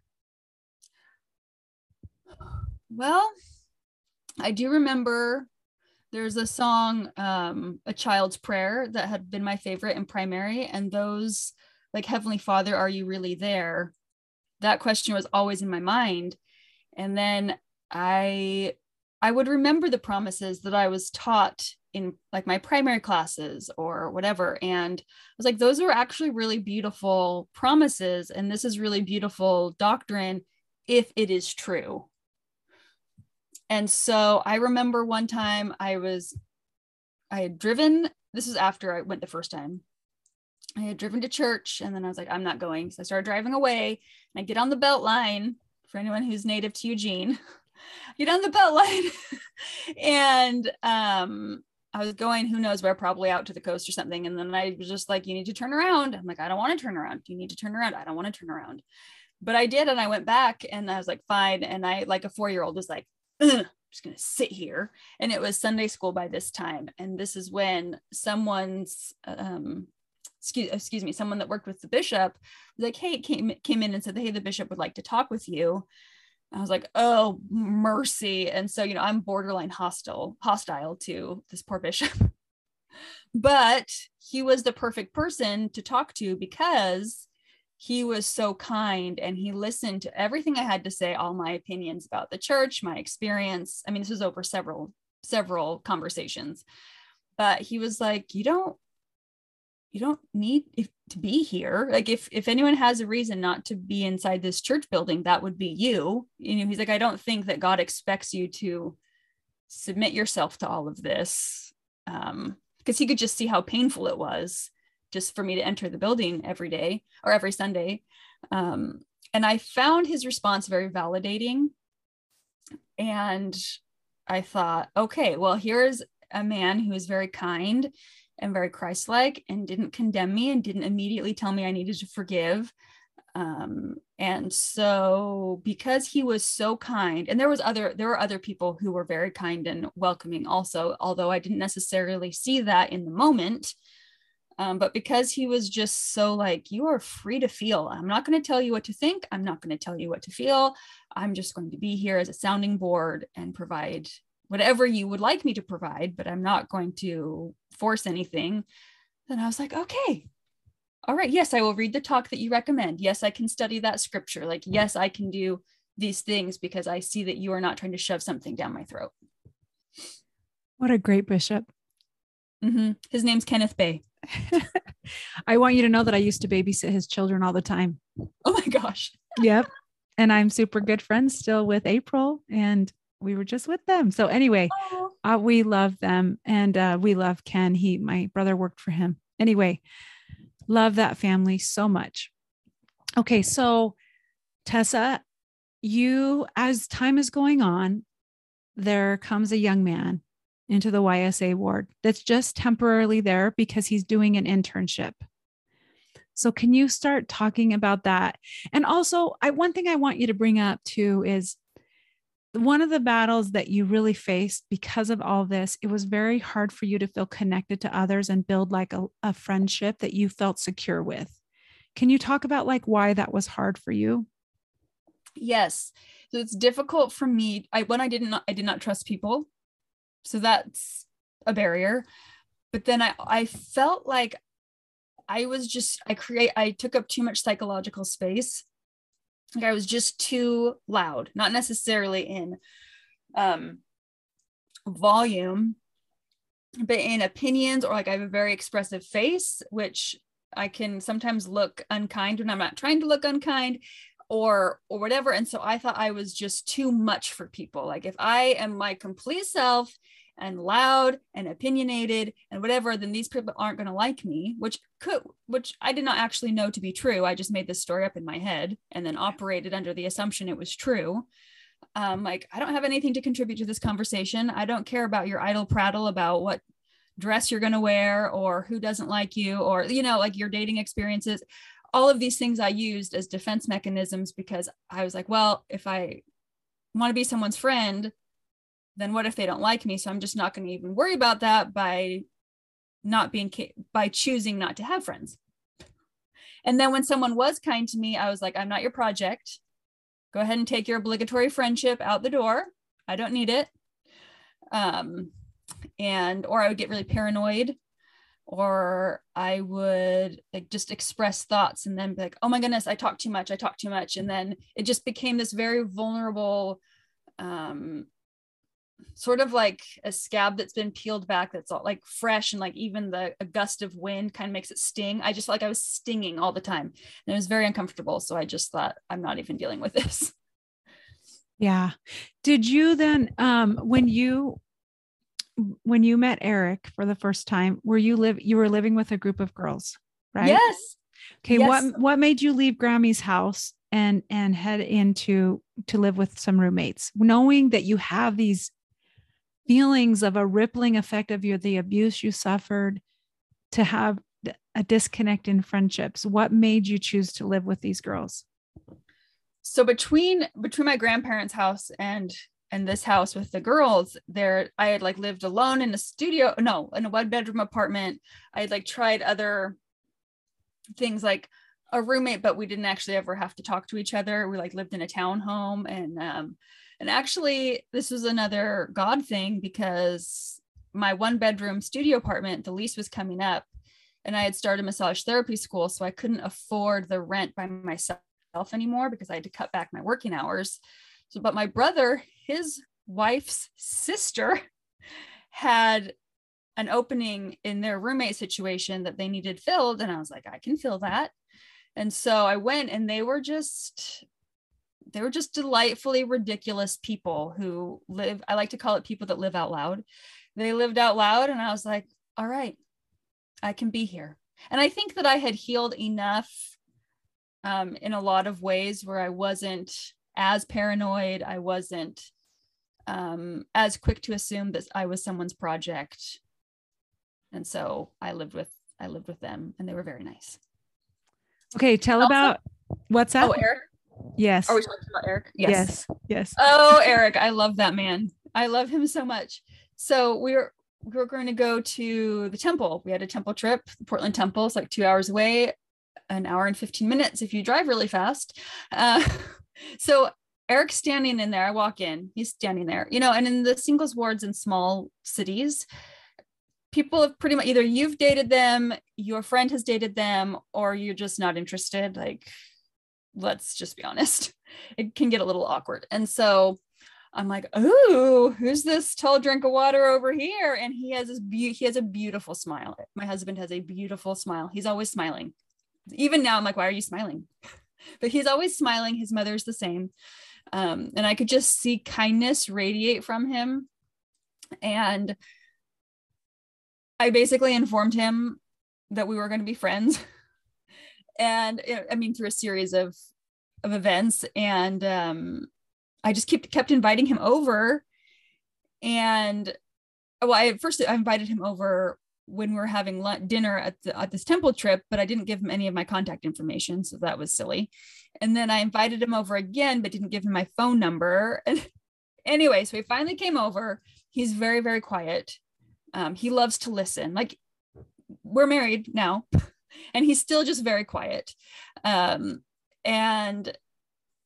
Well, I do remember there's a song, um, A Child's Prayer, that had been my favorite in primary. And those, like, Heavenly Father, are you really there? That question was always in my mind. And then I, I would remember the promises that I was taught in like my primary classes or whatever. And I was like, those were actually really beautiful promises. And this is really beautiful doctrine if it is true. And so I remember one time I was, I had driven, this is after I went the first time. I had driven to church and then I was like, I'm not going. So I started driving away and I get on the belt line, for anyone who's native to Eugene, get on the belt line. and um, I was going, who knows where, probably out to the coast or something. And then I was just like, you need to turn around. I'm like, I don't want to turn around. You need to turn around. I don't want to turn around. But I did. And I went back and I was like, fine. And I, like a four-year-old was like, I'm just going to sit here. And it was Sunday school by this time. And this is when someone's, um, excuse, excuse me, someone that worked with the bishop was like, hey, came, came in and said, hey, the bishop would like to talk with you. I was like, oh, mercy. And so, you know, I'm borderline hostile, hostile to this poor bishop, but he was the perfect person to talk to because he was so kind and he listened to everything I had to say, all my opinions about the church, my experience. I mean, this was over several, several conversations, but he was like, you don't, you don't need to be here. Like if, if anyone has a reason not to be inside this church building, that would be you. You know, he's like, I don't think that God expects you to submit yourself to all of this. Um, because he could just see how painful it was just for me to enter the building every day or every Sunday. Um, and I found his response very validating. And I thought, okay, well, here's a man who is very kind and very Christ-like and didn't condemn me and didn't immediately tell me I needed to forgive. Um, and so because he was so kind, and there was other, there were other people who were very kind and welcoming also, although I didn't necessarily see that in the moment. Um, but because he was just so like, you are free to feel, I'm not going to tell you what to think. I'm not going to tell you what to feel. I'm just going to be here as a sounding board and provide whatever you would like me to provide, but I'm not going to force anything. Then I was like, okay, all right. Yes, I will read the talk that you recommend. Yes, I can study that scripture. Like, yes, I can do these things because I see that you are not trying to shove something down my throat. What a great bishop. Mm-hmm. His name's Kenneth Bay. I want you to know that I used to babysit his children all the time. Oh my gosh. Yep. And I'm super good friends still with April, and we were just with them. So anyway, oh. uh, we love them, and uh, we love Ken. He, my brother worked for him. Anyway, love that family so much. Okay. So Tessa, you, as time is going on, there comes a young man into the Y S A ward that's just temporarily there because he's doing an internship. So can you start talking about that? And also, I, one thing I want you to bring up too is one of the battles that you really faced because of all this, it was very hard for you to feel connected to others and build like a, a friendship that you felt secure with. Can you talk about like why that was hard for you? Yes. So it's difficult for me. I, when I didn't, I did not trust people. So that's a barrier. But then I, I felt like I was just, I create, I took up too much psychological space. Like I was just too loud, not necessarily in um, volume, but in opinions, or like I have a very expressive face, which I can sometimes look unkind when I'm not trying to look unkind or, or whatever. And so I thought I was just too much for people. Like if I am my complete self and loud and opinionated and whatever, then these people aren't going to like me, which could, which I did not actually know to be true. I just made this story up in my head and then operated under the assumption it was true. Um, like, I don't have anything to contribute to this conversation. I don't care about your idle prattle about what dress you're going to wear or who doesn't like you or, you know, like your dating experiences. All of these things I used as defense mechanisms because I was like, well, if I want to be someone's friend, then what if they don't like me? So I'm just not going to even worry about that by not being, by choosing not to have friends. And then when someone was kind to me, I was like, I'm not your project. Go ahead and take your obligatory friendship out the door. I don't need it. Um, and, or I would get really paranoid, or I would like just express thoughts and then be like, oh my goodness, I talk too much. I talk too much. And then it just became this very vulnerable, um, sort of like a scab that's been peeled back, that's all like fresh, and like even the a gust of wind kind of makes it sting. I just felt like I was stinging all the time, and it was very uncomfortable. So I just thought, I'm not even dealing with this. Yeah. Did you then, um, when you, when you met Eric for the first time, were you live, you were living with a group of girls, right? Yes. Okay. Yes. What, what made you leave Grammy's house and, and head into, to live with some roommates, knowing that you have these feelings of a rippling effect of your, the abuse you suffered, to have a disconnect in friendships? What made you choose to live with these girls? So between, between my grandparents' house and, and this house with the girls there, I had like lived alone in a studio, no, in a one bedroom apartment. I had like tried other things like a roommate, but we didn't actually ever have to talk to each other. We like lived in a townhome, and, um, and actually this was another God thing, because my one bedroom studio apartment, the lease was coming up, and I had started massage therapy school. So I couldn't afford the rent by myself anymore because I had to cut back my working hours. So, but my brother, his wife's sister had an opening in their roommate situation that they needed filled. And I was like, I can fill that. And so I went, and they were just, they were just delightfully ridiculous people who live, I like to call it people that live out loud. They lived out loud. And I was like, all right, I can be here. And I think that I had healed enough um, in a lot of ways where I wasn't as paranoid. I wasn't um, as quick to assume that I was someone's project. And so I lived with, I lived with them, and they were very nice. Okay. Tell also, about what's up. Oh, Eric. Yes. Are we talking about Eric? Yes. Yes. Yes. Oh, Eric. I love that man. I love him so much. So we were, we were going to go to the temple. We had a temple trip, the Portland Temple. It's like two hours away, an hour and fifteen minutes if you drive really fast. Uh, so Eric's standing in there. I walk in, he's standing there, you know, and in the singles wards in small cities, people have pretty much either you've dated them, your friend has dated them, or you're just not interested. Like, let's just be honest, it can get a little awkward. And so I'm like, oh, who's this tall drink of water over here? And he has this be- he has a beautiful smile. My husband has a beautiful smile. He's always smiling. Even now, I'm like, why are you smiling? But he's always smiling. His mother's the same. Um, and I could just see kindness radiate from him. And I basically informed him that we were going to be friends. And I mean, through a series of, of events. And um, I just kept, kept inviting him over. And well, I first I invited him over when we were having lunch, dinner at, the, at this temple trip, but I didn't give him any of my contact information. So that was silly. And then I invited him over again, but didn't give him my phone number. And anyway, so he finally came over. He's very, very quiet. Um, he loves to listen. Like, we're married now, and he's still just very quiet. Um, and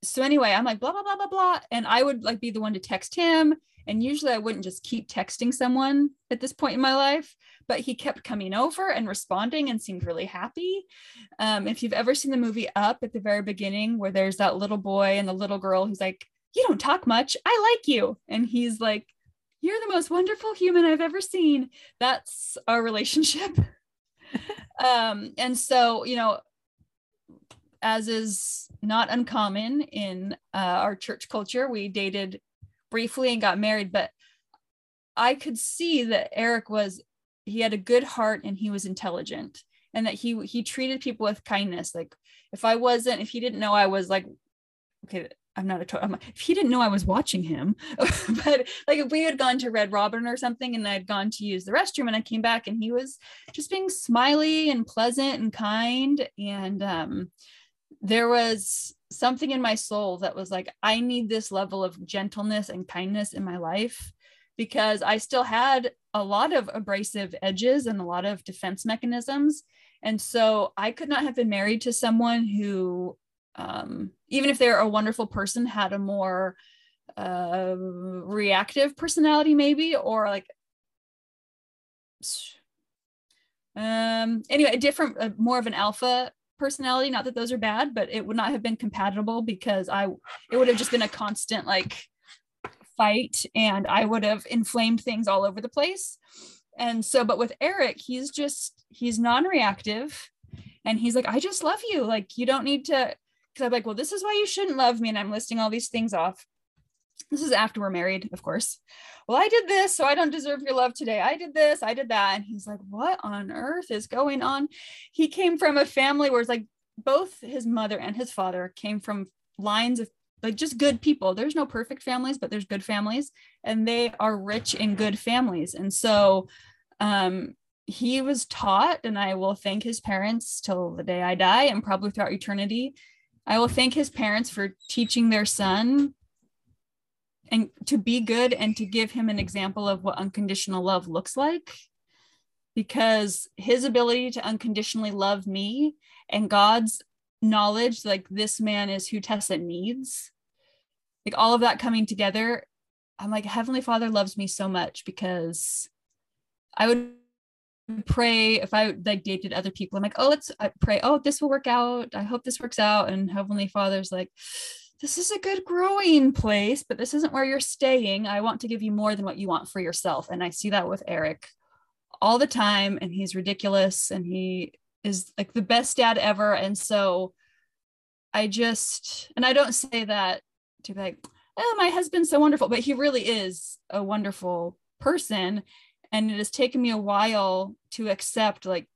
so anyway, I'm like, blah, blah, blah, blah, blah. And I would like be the one to text him. And usually I wouldn't just keep texting someone at this point in my life, but he kept coming over and responding and seemed really happy. Um, if you've ever seen the movie Up, at the very beginning, where there's that little boy and the little girl who's like, you don't talk much, I like you. And he's like, you're the most wonderful human I've ever seen. That's our relationship. um, and so, you know, as is not uncommon in uh, our church culture, we dated briefly and got married, but I could see that Eric was, he had a good heart, and he was intelligent, and that he, he treated people with kindness. Like, if I wasn't, if he didn't know I was like, okay, I'm not a, to- I'm like, if he didn't know I was watching him, but like if we had gone to Red Robin or something, and I had gone to use the restroom, and I came back, and he was just being smiley and pleasant and kind. And, um, there was something in my soul that was like, I need this level of gentleness and kindness in my life, because I still had a lot of abrasive edges and a lot of defense mechanisms. And so I could not have been married to someone who, um, even if they're a wonderful person, had a more uh, reactive personality, maybe, or like, um, anyway, a different, uh, more of an alpha personality. Not that those are bad, but it would not have been compatible, because I, it would have just been a constant like fight, and I would have inflamed things all over the place. And so, but with Eric, he's just, he's non-reactive, and he's like, I just love you. Like, you don't need to, cause I'm like, well, this is why you shouldn't love me. And I'm listing all these things off. This is after we're married, of course. Well, I did this, so I don't deserve your love today. I did this, I did that. And he's like, what on earth is going on? He came from a family where it's like both his mother and his father came from lines of like just good people. There's no perfect families, but there's good families, and they are rich in good families. And so um, he was taught, and I will thank his parents till the day I die and probably throughout eternity. I will thank his parents for teaching their son and to be good and to give him an example of what unconditional love looks like, because his ability to unconditionally love me and God's knowledge, like this man is who Tessa needs, like all of that coming together, I'm like, Heavenly Father loves me so much, because I would pray if I like dated other people, I'm like, oh, let's I pray, oh, this will work out, I hope this works out. And Heavenly Father's like, this is a good growing place, but this isn't where you're staying. I want to give you more than what you want for yourself. And I see that with Eric all the time, and he's ridiculous, and he is like the best dad ever. And so I just, and I don't say that to be like, oh, my husband's so wonderful, but he really is a wonderful person. And it has taken me a while to accept like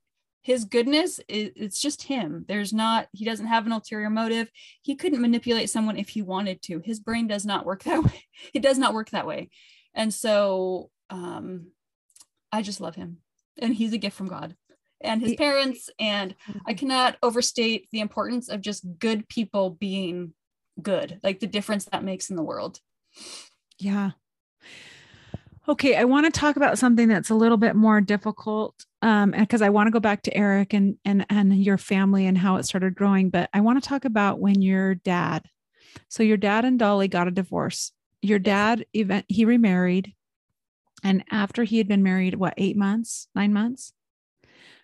his goodness, it's just him. There's not, he doesn't have an ulterior motive. He couldn't manipulate someone if he wanted to. His brain does not work that way. It does not work that way. And so um, I just love him. And he's a gift from God and his parents. And I cannot overstate the importance of just good people being good, like the difference that makes in the world. Yeah. Okay. I want to talk about something that's a little bit more difficult. Um, and cause I want to go back to Eric and, and, and your family and how it started growing, but I want to talk about when your dad, so your dad and Dolly got a divorce, your dad event, he remarried. And after he had been married, what, eight months, nine months?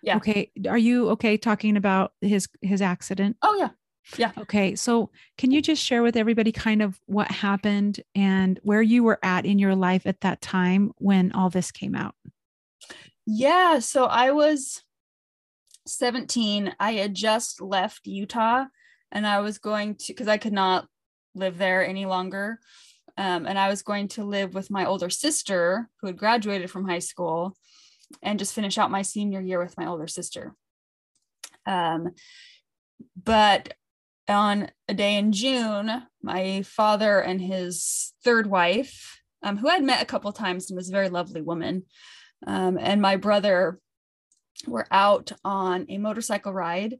Yeah. Okay. Are you okay talking about his, his accident? Oh yeah. Yeah. Okay. So can you just share with everybody kind of what happened and where you were at in your life at that time when all this came out? Yeah. So I was seventeen. I had just left Utah and I was going to, cause I could not live there any longer. Um, and I was going to live with my older sister who had graduated from high school and just finish out my senior year with my older sister. Um, but on a day in June, my father and his third wife, um, who I'd met a couple of times and was a very lovely woman, Um, and my brother were out on a motorcycle ride,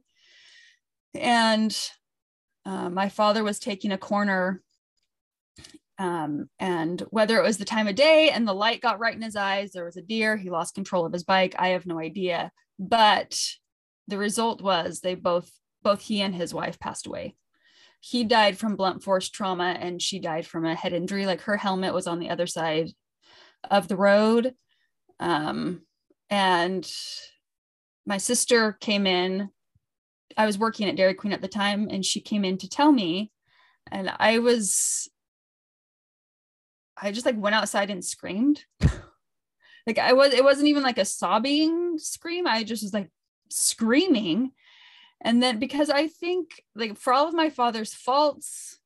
and uh, my father was taking a corner, um, and whether it was the time of day and the light got right in his eyes, there was a deer, he lost control of his bike. I have no idea, but the result was they both, both he and his wife passed away. He died from blunt force trauma and she died from a head injury. Like her helmet was on the other side of the road. Um, and my sister came in, I was working at Dairy Queen at the time, and she came in to tell me, and I was, I just like went outside and screamed. Like I was, it wasn't even like a sobbing scream. I just was like screaming. And then because I think like for all of my father's faults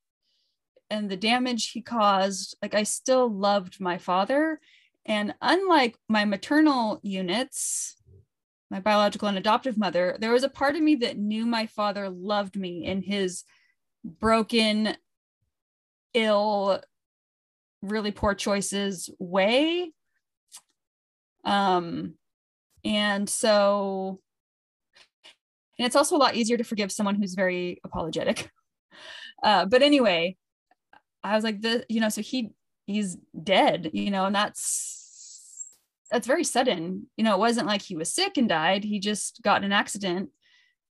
and the damage he caused, like I still loved my father. And unlike my maternal units, my biological and adoptive mother, there was a part of me that knew my father loved me in his broken, ill, really poor choices way. Um, and so, and it's also a lot easier to forgive someone who's very apologetic. Uh, but anyway, I was like, the, you know, so he, he's dead, you know, and that's, that's very sudden, you know, it wasn't like he was sick and died. He just got in an accident,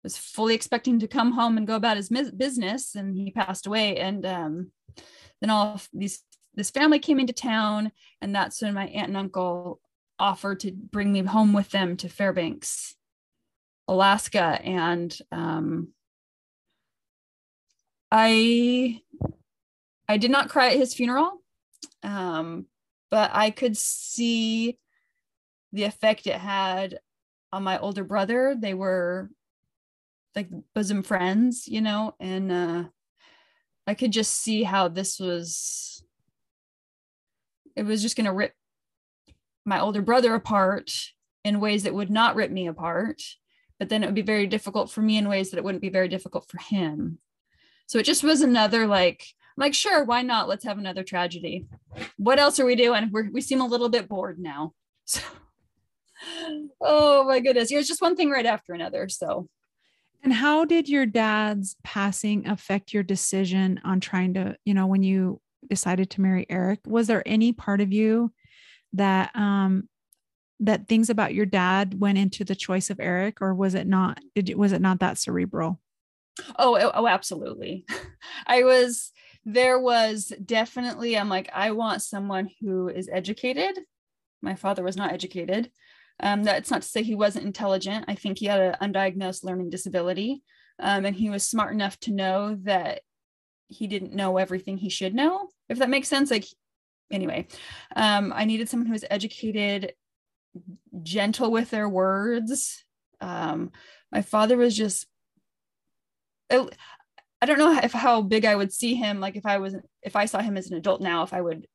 was fully expecting to come home and go about his business. And he passed away. And, um, then all of these, this family came into town, and that's when my aunt and uncle offered to bring me home with them to Fairbanks, Alaska. And, um, I, I did not cry at his funeral. Um, but I could see the effect it had on my older brother. They were like bosom friends, you know, and, uh, I could just see how this was it was just going to rip my older brother apart in ways that would not rip me apart, but then it would be very difficult for me in ways that it wouldn't be very difficult for him. So it just was another, like, like, sure, why not? Let's have another tragedy. What else are we doing? We're, we seem a little bit bored now. So, oh my goodness. It was just one thing right after another. So. And how did your dad's passing affect your decision on trying to, you know, when you decided to marry Eric, was there any part of you that, um, that things about your dad went into the choice of Eric, or was it not, did it, was it not that cerebral? Oh, oh, absolutely. I was, there was definitely, I'm like, I want someone who is educated. My father was not educated. Um, that's not to say he wasn't intelligent. I think he had an undiagnosed learning disability, um, and he was smart enough to know that he didn't know everything he should know, if that makes sense. Like, anyway, um, I needed someone who was educated, gentle with their words. Um, my father was just, it, I don't know if how big I would see him. Like if I was, if I saw him as an adult now, if I would,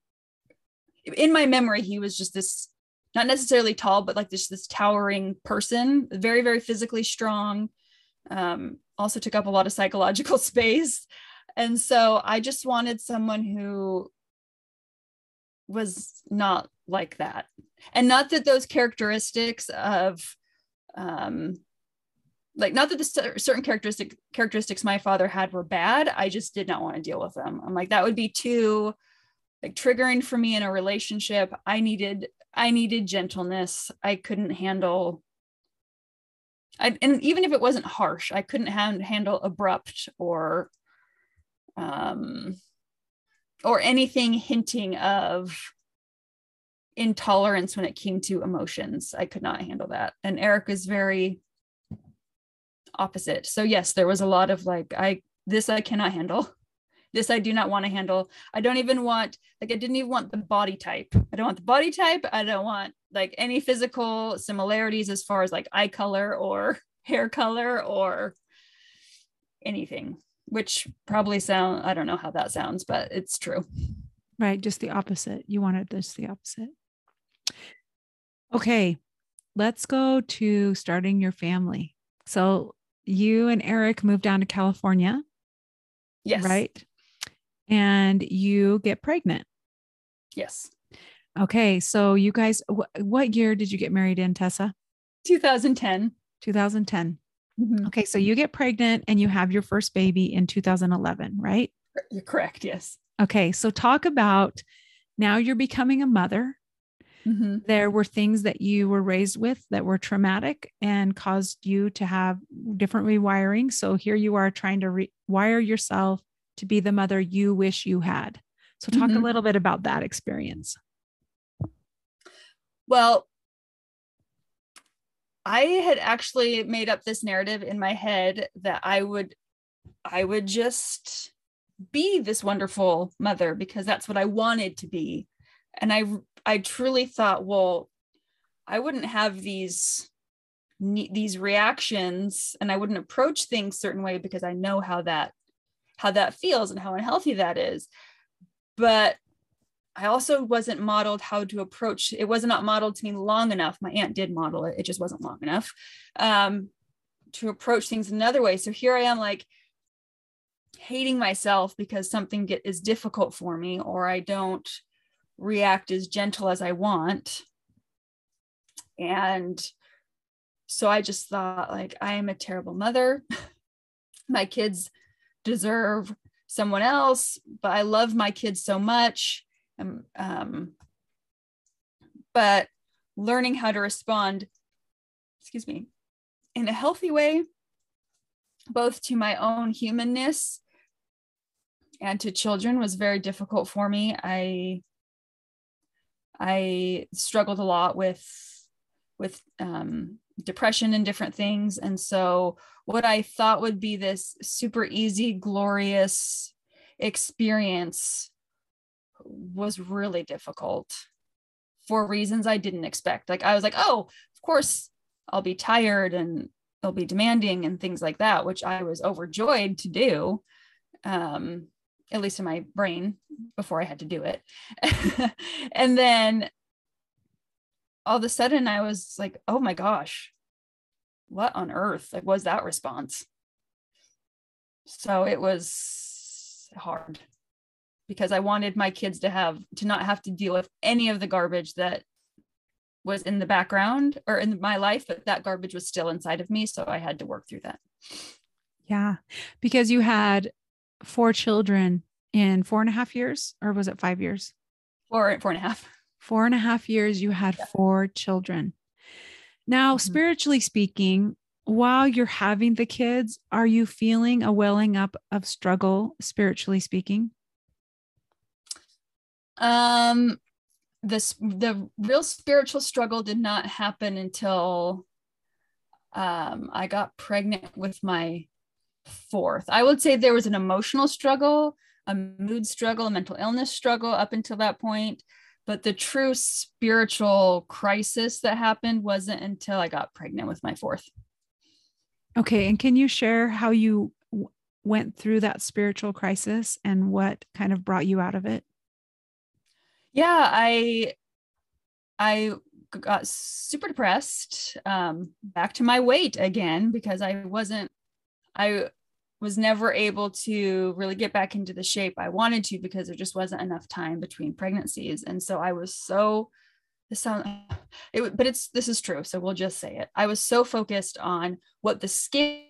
in my memory, he was just this, not necessarily tall, but like this, this towering person, very, very physically strong. Um, also took up a lot of psychological space. And so I just wanted someone who was not like that. And not that those characteristics of, um, like, not that the certain characteristic characteristics my father had were bad. I just did not want to deal with them. I'm like, that would be too like triggering for me in a relationship. I needed, I needed gentleness. I couldn't handle, I, and even if it wasn't harsh, I couldn't ha- handle abrupt or, um, or anything hinting of intolerance when it came to emotions. I could not handle that. And Eric is very opposite. So yes, there was a lot of like, I, this I cannot handle. This I do not want to handle. I don't even want, like, I didn't even want the body type. I don't want the body type. I don't want like any physical similarities as far as like eye color or hair color or anything, which probably sound, I don't know how that sounds, but it's true. Right. Just the opposite. You wanted this, the opposite. Okay. Let's go to starting your family. So you and Eric moved down to California. Yes. Right. And you get pregnant. Yes. Okay. So you guys, wh- what year did you get married in, Tessa? two thousand ten two thousand ten Mm-hmm. Okay. So you get pregnant and you have your first baby in two thousand eleven, right? You're correct. Yes. Okay. So talk about, now you're becoming a mother. Mm-hmm. There were things that you were raised with that were traumatic and caused you to have different rewiring. So here you are trying to rewire yourself to be the mother you wish you had. So talk mm-hmm. a little bit about that experience. Well, I had actually made up this narrative in my head that I would, I would just be this wonderful mother because that's what I wanted to be. And I, I truly thought, well, I wouldn't have these, these reactions and I wouldn't approach things a certain way because I know how that, how that feels and how unhealthy that is. But I also wasn't modeled how to approach. It was not modeled to me long enough. My aunt did model it. It just wasn't long enough um, to approach things another way. So here I am, like, hating myself because something get, is difficult for me, or I don't react as gentle as I want. And so I just thought, like, I am a terrible mother. My kids deserve someone else, but I love my kids so much. Um, um, but learning how to respond, excuse me, in a healthy way, both to my own humanness and to children, was very difficult for me. I I struggled a lot with, with um, depression and different things. And so what I thought would be this super easy, glorious experience was really difficult for reasons I didn't expect. Like, I was like, oh, of course I'll be tired and I'll be demanding and things like that, which I was overjoyed to do. Um, at least in my brain, before I had to do it. And then all of a sudden I was like, oh my gosh, what on earth? Like, was that response? So it was hard because I wanted my kids to have, to not have to deal with any of the garbage that was in the background or in my life, but that garbage was still inside of me. So I had to work through that. Yeah. Because you had four children in four and a half years, or was it five years? Four, four and a half. Four and a half years. You had yeah. four children. Now, mm-hmm. spiritually speaking, while you're having the kids, are you feeling a welling up of struggle, spiritually speaking? Um, this, the real spiritual struggle did not happen until, um, I got pregnant with my fourth. I would say there was an emotional struggle, a mood struggle, a mental illness struggle up until that point. But the true spiritual crisis that happened wasn't until I got pregnant with my fourth. Okay. And can you share how you w- went through that spiritual crisis and what kind of brought you out of it? Yeah, I, I got super depressed, um, back to my weight again, because I wasn't, I was never able to really get back into the shape I wanted to because there just wasn't enough time between pregnancies. And so I was so, this sounds, it, but it's, this is true. So we'll just say it. I was so focused on what the scale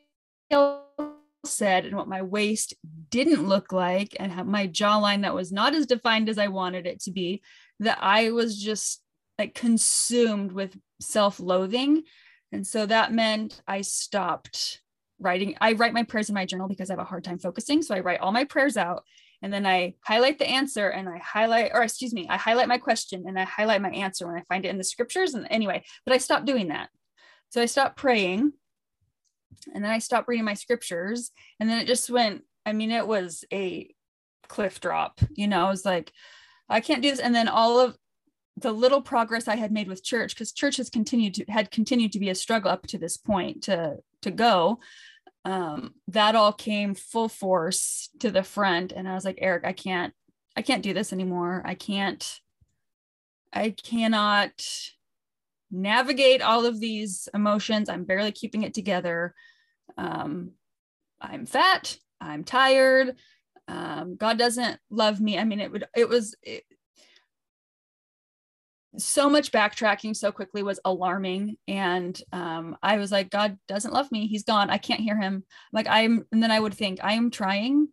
said and what my waist didn't look like and how my jawline that was not as defined as I wanted it to be, that I was just like consumed with self-loathing. And so that meant I stopped writing. I write my prayers in my journal because I have a hard time focusing. So I write all my prayers out and then I highlight the answer and I highlight, or excuse me, I highlight my question and I highlight my answer when I find it in the scriptures. And anyway, but I stopped doing that. So I stopped praying and then I stopped reading my scriptures. And then it just went, I mean, it was a cliff drop, you know, I was like, I can't do this. And then all of the little progress I had made with church, because church has continued to had continued to be a struggle up to this point to, to go, um, that all came full force to the front. And I was like, Eric, I can't, I can't do this anymore. I can't, I cannot navigate all of these emotions. I'm barely keeping it together. Um, I'm fat, I'm tired. Um, God doesn't love me. I mean, it would, it was, it, so much backtracking so quickly was alarming. And, um, I was like, God doesn't love me. He's gone. I can't hear him. Like I'm, and then I would think I am trying.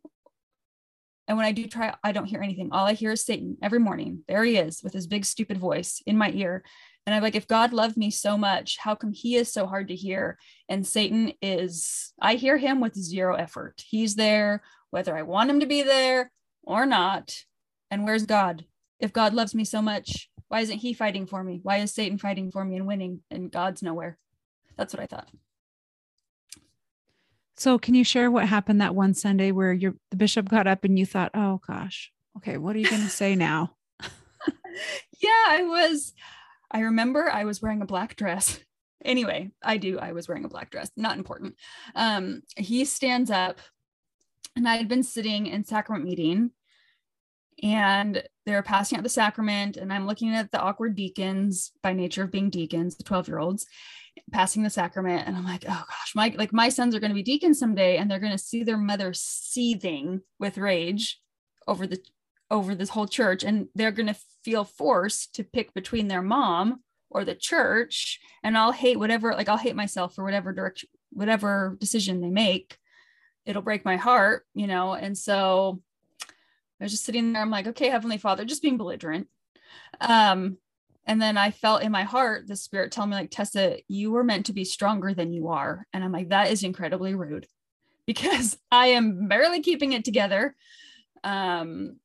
And when I do try, I don't hear anything. All I hear is Satan every morning. There he is with his big, stupid voice in my ear. And I'm like, if God loved me so much, how come he is so hard to hear? And Satan is, I hear him with zero effort. He's there, whether I want him to be there or not. And where's God? If God loves me so much, why isn't he fighting for me? Why is Satan fighting for me and winning and God's nowhere? That's what I thought. So can you share what happened that one Sunday where your the bishop got up and you thought, oh gosh, okay, what are you going to say now? Yeah, I was, I remember I was wearing a black dress. Anyway, I do. I was wearing a black dress, not important. Um, he stands up and I had been sitting in sacrament meeting and they're passing out the sacrament and I'm looking at the awkward deacons by nature of being deacons, the twelve year olds passing the sacrament. And I'm like, oh gosh, my, like my sons are going to be deacons someday. And they're going to see their mother seething with rage over the, over this whole church. And they're going to feel forced to pick between their mom or the church. And I'll hate whatever, like I'll hate myself for whatever direction, whatever decision they make, it'll break my heart, you know? And so I was just sitting there. I'm like, okay, Heavenly Father, just being belligerent. Um, and then I felt in my heart, the spirit tell me like, Tessa, you were meant to be stronger than you are. And I'm like, that is incredibly rude because I am barely keeping it together. Um,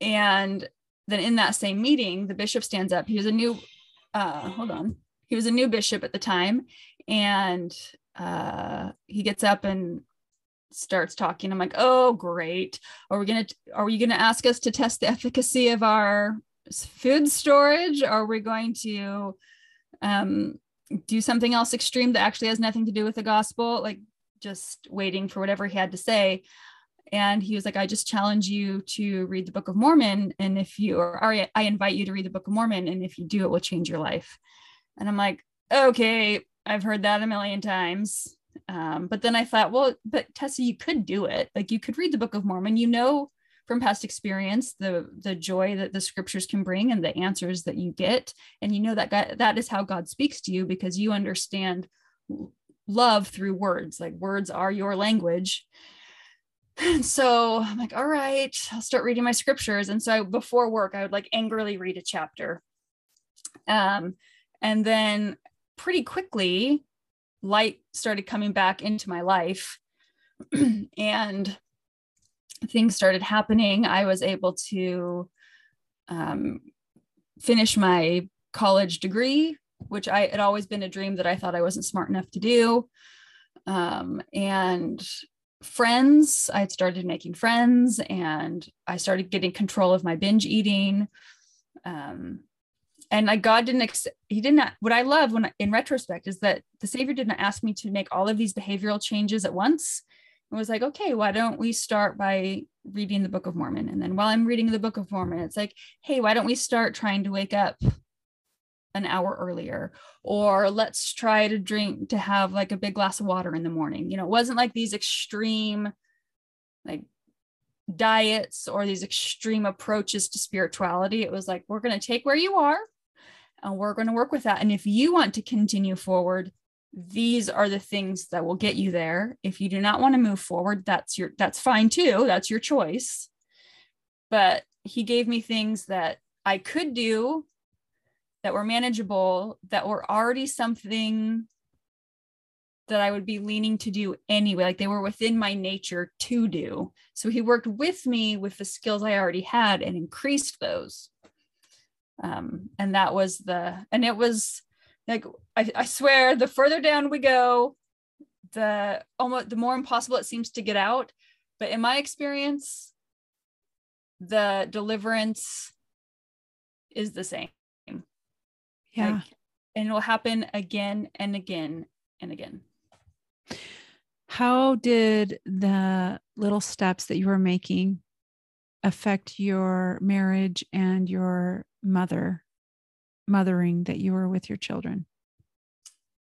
and then in that same meeting, the bishop stands up. He was a new, uh, hold on. He was a new bishop at the time. And uh, he gets up and starts talking. I'm like, oh, great. Are we going to, are you going to ask us to test the efficacy of our food storage? Are we going to um, do something else extreme that actually has nothing to do with the gospel? Like just waiting for whatever he had to say. And he was like, I just challenge you to read the Book of Mormon. And if you or I invite you to read the Book of Mormon. And if you do, it will change your life. And I'm like, okay, I've heard that a million times. Um, but then I thought, well, but Tessa, you could do it. Like, you could read the Book of Mormon, you know, from past experience, the, the joy that the scriptures can bring and the answers that you get. And you know, that God, that is how God speaks to you, because you understand love through words. Like, words are your language. And so I'm like, all right, I'll start reading my scriptures. And so I, before work, I would like angrily read a chapter. Um, and then pretty quickly, light started coming back into my life and things started happening. I was able to um, finish my college degree, which I had always been a dream that I thought I wasn't smart enough to do. Um, and friends, I had started making friends, and I started getting control of my binge eating. Um, And like, God didn't, ex- he did not, what I love when in retrospect is that the Savior did not ask me to make all of these behavioral changes at once. It was like, okay, why don't we start by reading the Book of Mormon? And then while I'm reading the Book of Mormon, it's like, hey, why don't we start trying to wake up an hour earlier? Or let's try to drink, to have like a big glass of water in the morning. You know, it wasn't like these extreme, like, diets or these extreme approaches to spirituality. It was like, we're going to take where you are, and we're going to work with that. And if you want to continue forward, these are the things that will get you there. If you do not want to move forward, that's your, that's fine too. That's your choice. But he gave me things that I could do that were manageable, that were already something that I would be leaning to do anyway. Like, they were within my nature to do. So he worked with me with the skills I already had and increased those. Um, and that was the, and it was like, I, I swear, the further down we go, the almost the more impossible it seems to get out. But in my experience, the deliverance is the same. Yeah. Like, and it will happen again and again and again. How did the little steps that you were making affect your marriage and your mother mothering that you were with your children?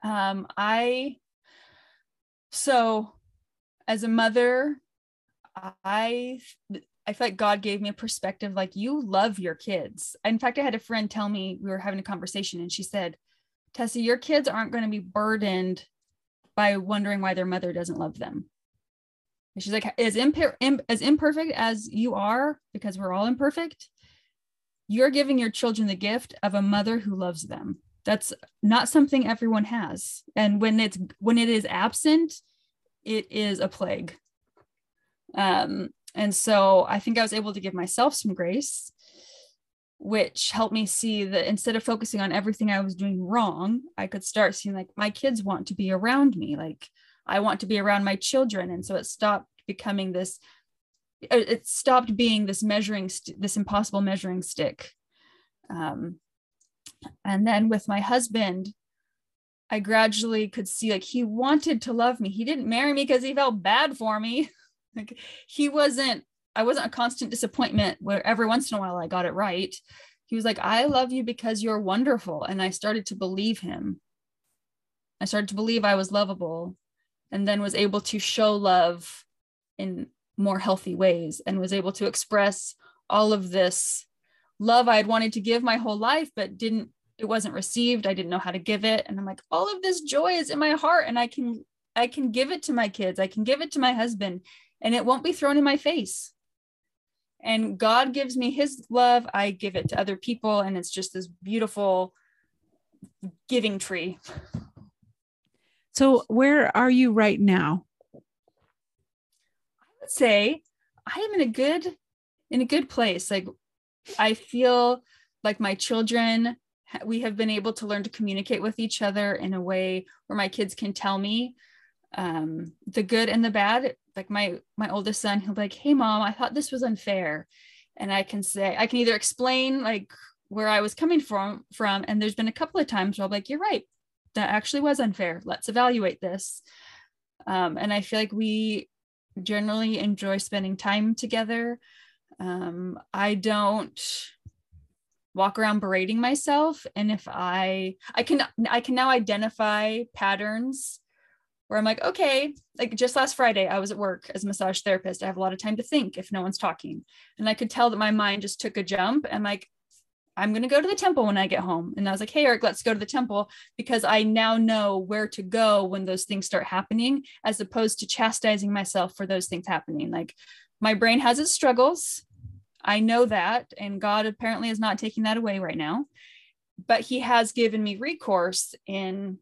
Um, I, so as a mother, I, I feel like God gave me a perspective, like, you love your kids. In fact, I had a friend tell me, we were having a conversation, and she said, Tessa, your kids aren't going to be burdened by wondering why their mother doesn't love them. And she's like, as, imper- im- as imperfect as you are, because we're all imperfect, you're giving your children the gift of a mother who loves them. That's not something everyone has. And when it's, when it is absent, it is a plague. Um, and so I think I was able to give myself some grace, which helped me see that instead of focusing on everything I was doing wrong, I could start seeing, like, my kids want to be around me. Like, I want to be around my children. And so it stopped becoming this, it stopped being this measuring, st- this impossible measuring stick. Um, and then with my husband, I gradually could see, like, he wanted to love me. He didn't marry me because he felt bad for me. Like, he wasn't, I wasn't a constant disappointment where every once in a while I got it right. He was like, I love you because you're wonderful. And I started to believe him. I started to believe I was lovable, and then was able to show love in more healthy ways, and was able to express all of this love I had wanted to give my whole life, but didn't, it wasn't received. I didn't know how to give it. And I'm like, all of this joy is in my heart, and I can, I can give it to my kids. I can give it to my husband, and it won't be thrown in my face. And God gives me his love, I give it to other people. And it's just this beautiful giving tree. So where are you right now? I would say I am in a good, in a good place. Like, I feel like my children, we have been able to learn to communicate with each other in a way where my kids can tell me um, the good and the bad. Like my, my oldest son, he'll be like, hey mom, I thought this was unfair. And I can say, I can either explain like where I was coming from, from, and there's been a couple of times where I'll be like, you're right. That actually was unfair. Let's evaluate this. Um, and I feel like we, generally enjoy spending time together. Um, I don't walk around berating myself. And if I, I can, I can now identify patterns where I'm like, okay, like just last Friday, I was at work as a massage therapist. I have a lot of time to think if no one's talking. And I could tell that my mind just took a jump. And like, I'm going to go to the temple when I get home. And I was like, hey, Eric, let's go to the temple, because I now know where to go when those things start happening, as opposed to chastising myself for those things happening. Like, my brain has its struggles. I know that. And God apparently is not taking that away right now, but he has given me recourse in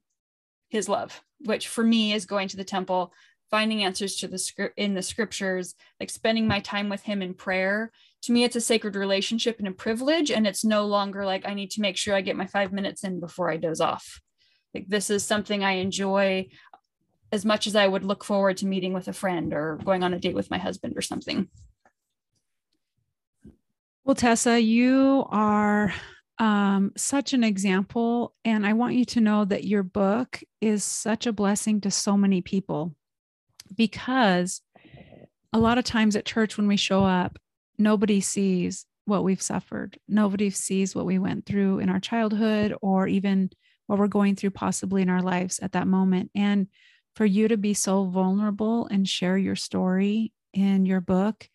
his love, which for me is going to the temple, finding answers to the script in the scriptures, like spending my time with him in prayer. To me, it's a sacred relationship and a privilege. And it's no longer like I need to make sure I get my five minutes in before I doze off. Like, this is something I enjoy as much as I would look forward to meeting with a friend or going on a date with my husband or something. Well, Tessa, you are um, such an example. And I want you to know that your book is such a blessing to so many people, because a lot of times at church, when we show up, nobody sees what we've suffered. Nobody sees what we went through in our childhood, or even what we're going through possibly in our lives at that moment. And for you to be so vulnerable and share your story in your book,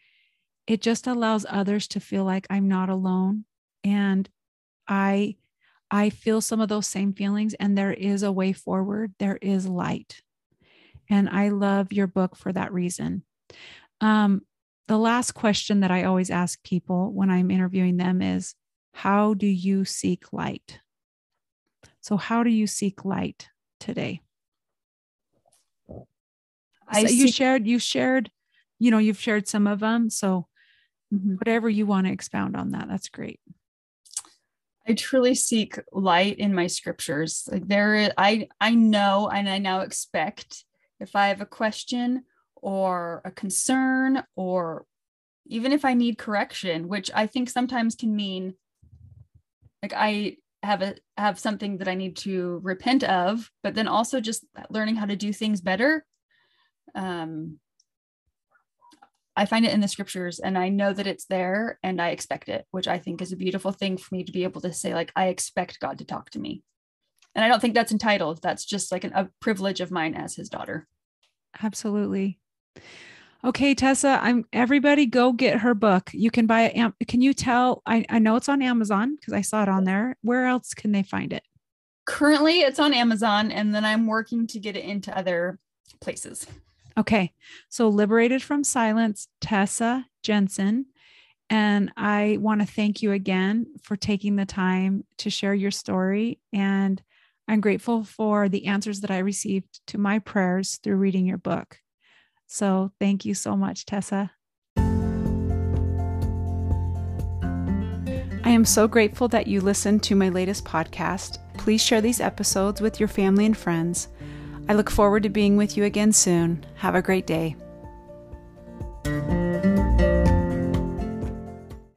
it just allows others to feel like, I'm not alone. And I, I feel some of those same feelings, and there is a way forward. There is light. And I love your book for that reason. Um, the last question that I always ask people when I'm interviewing them is, how do you seek light? So how do you seek light today? I so you shared, you shared, you know, you've shared some of them. So mm-hmm. whatever you want to expound on that, that's great. I truly seek light in my scriptures. Like, there is, I, I know, and I now expect, if I have a question or a concern, or even if I need correction, which I think sometimes can mean like I have a, have something that I need to repent of, but then also just learning how to do things better. Um, I find it in the scriptures, and I know that it's there, and I expect it, which I think is a beautiful thing for me to be able to say, like, I expect God to talk to me. And I don't think that's entitled. That's just like an, a privilege of mine as his daughter. Absolutely. Okay, Tessa, I'm everybody go get her book. You can buy it. Can you tell, I, I know it's on Amazon because I saw it on there. Where else can they find it? Currently it's on Amazon, and then I'm working to get it into other places. Okay. So Liberated from Silence, Tessa Jensen. And I want to thank you again for taking the time to share your story. And I'm grateful for the answers that I received to my prayers through reading your book. So thank you so much, Tessa. I am so grateful that you listened to my latest podcast. Please share these episodes with your family and friends. I look forward to being with you again soon. Have a great day.